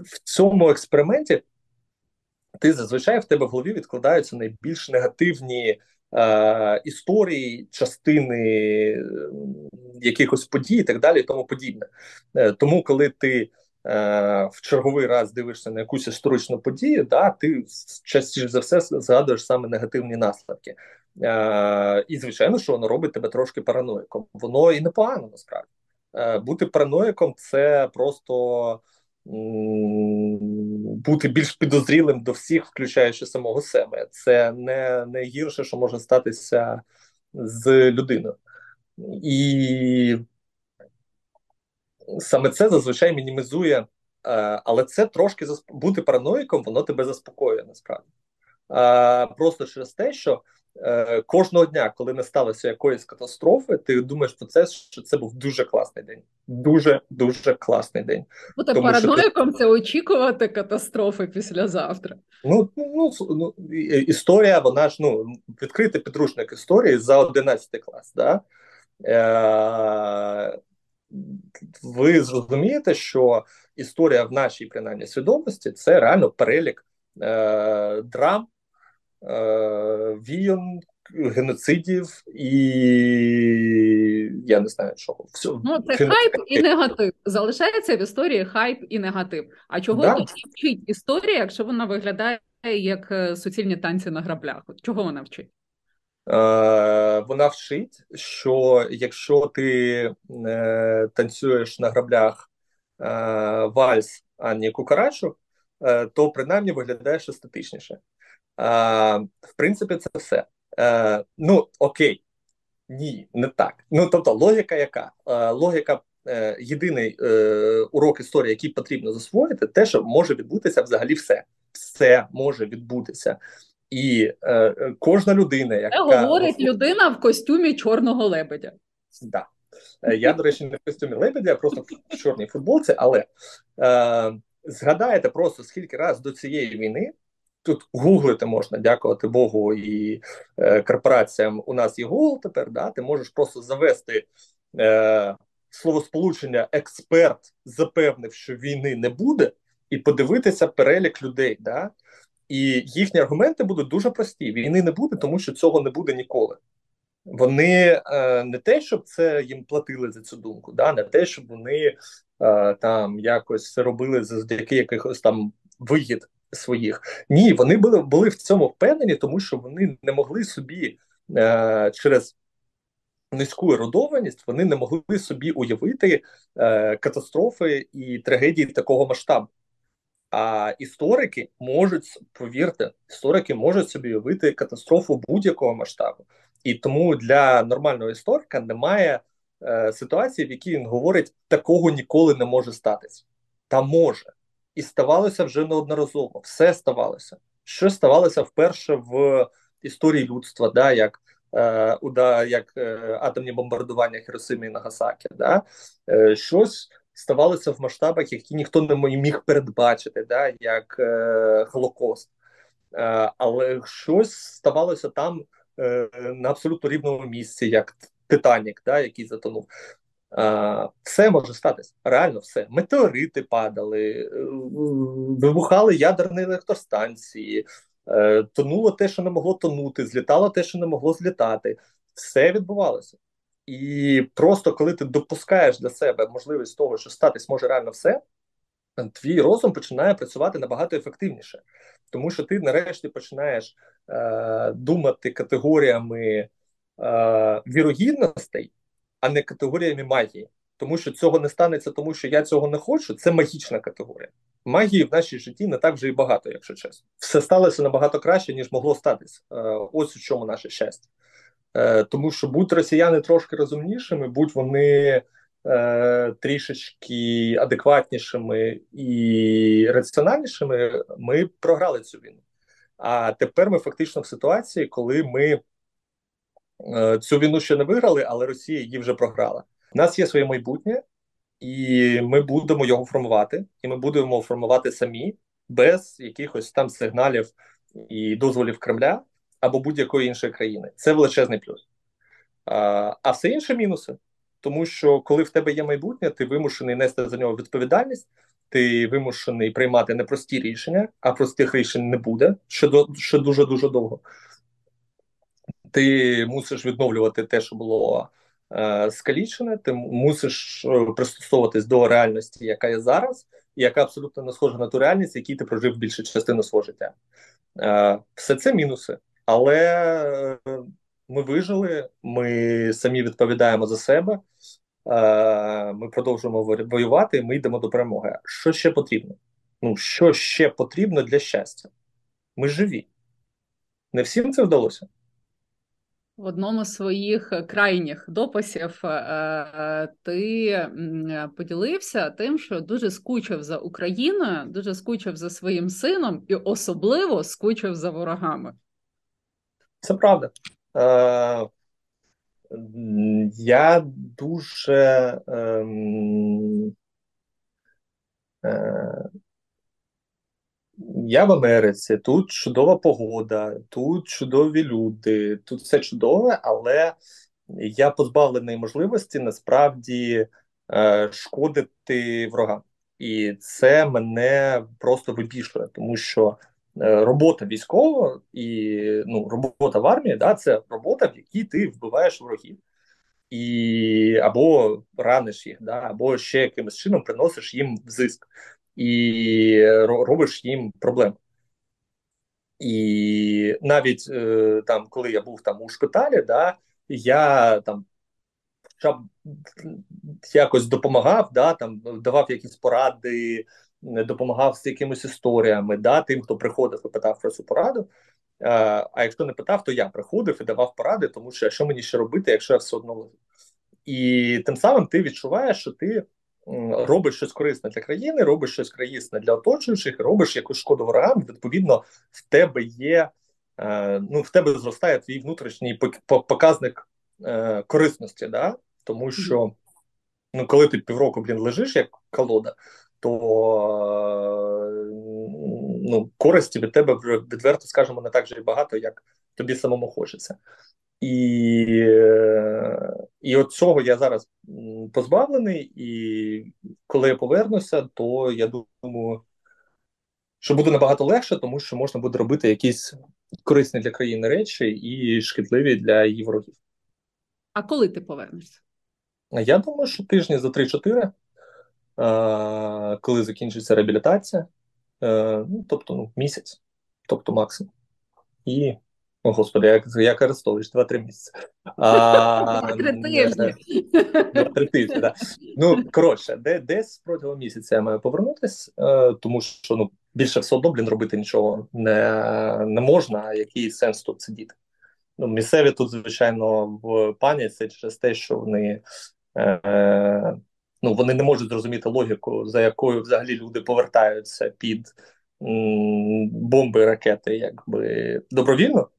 в цьому експерименті ти зазвичай, в тебе в голові відкладаються найбільш негативні історії, частини якихось подій і так далі, і тому подібне. Тому, коли ти в черговий раз дивишся на якусь історичну подію, да, ти частіше за все згадуєш саме негативні наслідки. І, звичайно, що воно робить тебе трошки параноїком. Воно і непогано, насправді. Бути параноїком – це просто бути більш підозрілим до всіх, включаючи самого себе. Це не найгірше, що може статися з людиною. І саме це зазвичай мінімізує, але це трошки бути параноїком, воно тебе заспокоює насправді. Просто через те, що кожного дня, коли не сталося якоїсь катастрофи, ти думаєш про це, що це був дуже класний день. Дуже класний день. Бути параноїком – це очікувати катастрофи післязавтра. Ну, історія, вона ж, ну, відкритий підручник історії за 11 клас, да? Ви зрозумієте, що історія в нашій, принаймні, свідомості – це реально перелік драм, війн, геноцидів і я не знаю, чого. Ну, це хайп і негатив. Залишається в історії хайп і негатив. А чого тоді вчить історія, якщо вона виглядає як суцільні танці на граблях? Чого вона вчить? Вона вчить, що якщо ти танцюєш на граблях вальс, а не кукарачу, то принаймні виглядаєш естетичніше. В принципі, це все. Ну, окей, ні, не так. Ну, тобто, логіка яка? Логіка, єдиний урок історії, який потрібно засвоїти, те, що може відбутися взагалі все. Все може відбутися. І кожна людина, яка... Це говорить людина в костюмі чорного лебедя. Так. Я, до речі, не в костюмі лебедя, а просто в чорній футболці, але згадаєте просто, скільки раз до цієї війни, тут гуглити можна, дякувати Богу, і корпораціям у нас є Google тепер, да? Ти можеш просто завести словосполучення «експерт запевнив, що війни не буде» і подивитися перелік людей, да? І їхні аргументи будуть дуже прості. Війни не буде, тому що цього не буде ніколи. Вони не те, щоб це їм платили за цю думку, да? Не те, щоб вони там якось це робили завдяки якихось там вигід своїх. Ні, вони були в цьому впевнені, тому що вони не могли собі через низьку ерудованість, вони не могли собі уявити катастрофи і трагедії такого масштабу. А історики можуть, повірте, історики можуть собі уявити катастрофу будь-якого масштабу. І тому для нормального історика немає ситуації, в якій він говорить, такого ніколи не може статись. Та може. І ставалося вже неодноразово. Все ставалося. Що ставалося вперше в історії людства, да, як атомні бомбардування Хіросіми і Нагасакі. Да? Щось ставалося в масштабах, які ніхто не міг передбачити, да, як Голокост. Але щось ставалося там на абсолютно рівному місці, як Титанік, да, який затонув. Все може статись, реально все. Метеорити падали, вибухали ядерні електростанції, тонуло те, що не могло тонути, злітало те, що не могло злітати. Все відбувалося. І просто коли ти допускаєш для себе можливість того, що статись може реально все, твій розум починає працювати набагато ефективніше. Тому що ти нарешті починаєш думати категоріями вірогідностей, а не категоріями магії. Тому що цього не станеться, тому що я цього не хочу. Це магічна категорія. Магії в нашій житті не так вже і багато, якщо чесно. Все сталося набагато краще, ніж могло статись. Ось у чому наше щастя. Тому що будь росіяни трошки розумнішими, будь вони трішечки адекватнішими і раціональнішими, ми програли цю війну. А тепер ми фактично в ситуації, коли ми цю війну ще не виграли, але Росія її вже програла. У нас є своє майбутнє, і ми будемо його формувати, і ми будемо формувати самі, без якихось там сигналів і дозволів Кремля або будь-якої іншої країни. Це величезний плюс. А все інше мінуси. Тому що, коли в тебе є майбутнє, ти вимушений нести за нього відповідальність, ти вимушений приймати непрості рішення, а простих рішень не буде, ще дуже-дуже довго. Ти мусиш відновлювати те, що було скалічене, ти мусиш пристосовуватись до реальності, яка є зараз, і яка абсолютно не схожа на ту реальність, в якій ти прожив більшу частину свого життя. Все це мінуси, але ми вижили, ми самі відповідаємо за себе, ми продовжуємо воювати, ми йдемо до перемоги. Що ще потрібно? Ну, що ще потрібно для щастя? Ми живі. Не всім це вдалося. В одному з своїх крайніх дописів ти поділився тим, що дуже скучив за Україною, дуже скучив за своїм сином і особливо скучив за ворогами. Це правда. Я дуже... Я в Америці, тут чудова погода, тут чудові люди, тут все чудове, але я позбавлений можливості насправді шкодити ворогам. І це мене просто вибішує, тому що робота військова і робота в армії, да, це робота, в якій ти вбиваєш ворогів. І або раниш їх, да, або ще якимось чином приносиш їм зиск і робиш їм проблеми. І навіть там, коли я був там у шпиталі, да, я там якось допомагав, да, там давав якісь поради, допомагав з якимись історіями, да, тим, хто приходив і питав про цю пораду. А якщо не питав, то я приходив і давав поради, тому що що мені ще робити, якщо я все одно лежу. І тим самим ти відчуваєш, що ти робиш щось корисне для країни, робиш щось корисне для оточуючих, робиш якусь шкоду ворогам, відповідно, в тебе є, в тебе зростає твій внутрішній показник корисності, да? Тому що, коли ти півроку, лежиш як колода, то користі від тебе, відверто скажемо, не так же і багато, як тобі самому хочеться. І от цього я зараз позбавлений, і коли я повернуся, то я думаю, що буде набагато легше, тому що можна буде робити якісь корисні для країни речі і шкідливі для її ворогів. А коли ти повернешся? Я думаю, що тижні за 3-4, коли закінчиться реабілітація. Місяць, максимум. І, господи, я користовуюсь 2-3 місяці. 2-3 тижні. 2-3 тижні, так. Коротше, десь протягом місяця я маю повернутися, тому що, більше все одно, робити нічого не можна, а який сенс тут сидіти. Місцеві тут, звичайно, в паніці через те, що вони... вони не можуть зрозуміти логіку, за якою взагалі люди повертаються під бомби, ракети, якби добровільно.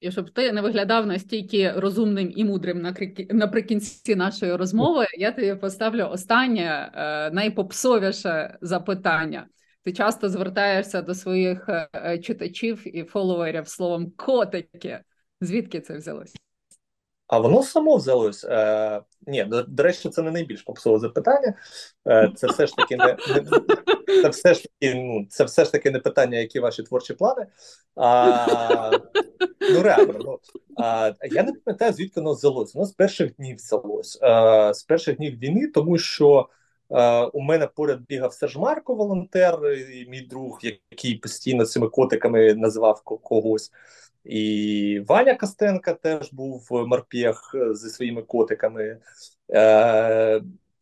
І щоб ти не виглядав настільки розумним і мудрим наприкінці нашої розмови, я тобі поставлю останнє, найпопсовіше запитання. Ти часто звертаєшся до своїх читачів і фоловерів словом «котики». Звідки це взялось? А воно само взялось. До речі, це не найбільш попсове запитання. Це все ж таки не питання, які ваші творчі плани. Реально. Я не пам'ятаю, звідки воно взялось. Воно з перших днів взялось. З перших днів війни, тому що у мене поряд бігав Серж Марко, волонтер, і мій друг, який постійно цими котиками називав когось. І Валя Костенко теж був морпех зі своїми котиками.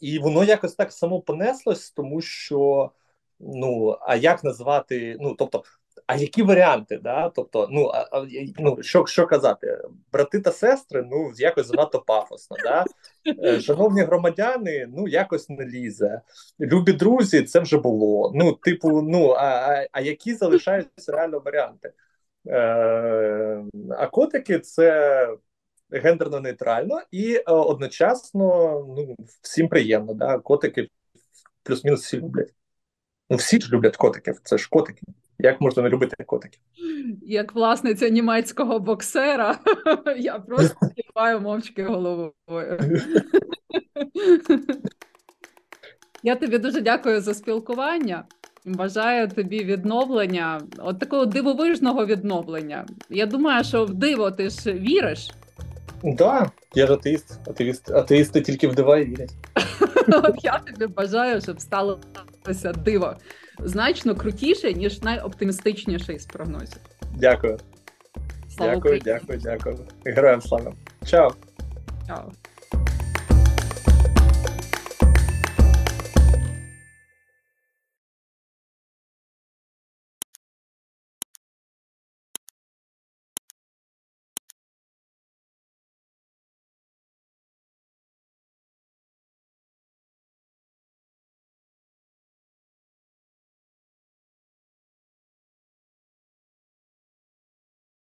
І воно якось так само понеслось, тому що, а як назвати, а які варіанти, да? Що казати? Брати та сестри, якось занадто пафосно, да? Шановні громадяни, якось не лізе. Любі друзі, це вже було. А які залишаються реально варіанти? А котики – це гендерно-нейтрально і одночасно всім приємно, да? Котики плюс-мінус всі люблять. Всі ж люблять котиків, це ж котики. Як можна не любити котиків? Як власниця німецького боксера, я просто киваю мовчки головою. Я тобі дуже дякую за спілкування. Бажаю тобі відновлення, от такого дивовижного відновлення. Я думаю, що в диво ти ж віриш? Так, я ж атеїст. Атеїсти тільки в дива і вірять. От я тобі бажаю, щоб сталося диво. Значно крутіше, ніж найоптимістичніший з прогнозів. Дякую. Слава Україні. Дякую. Героям слава. Чао. Чао.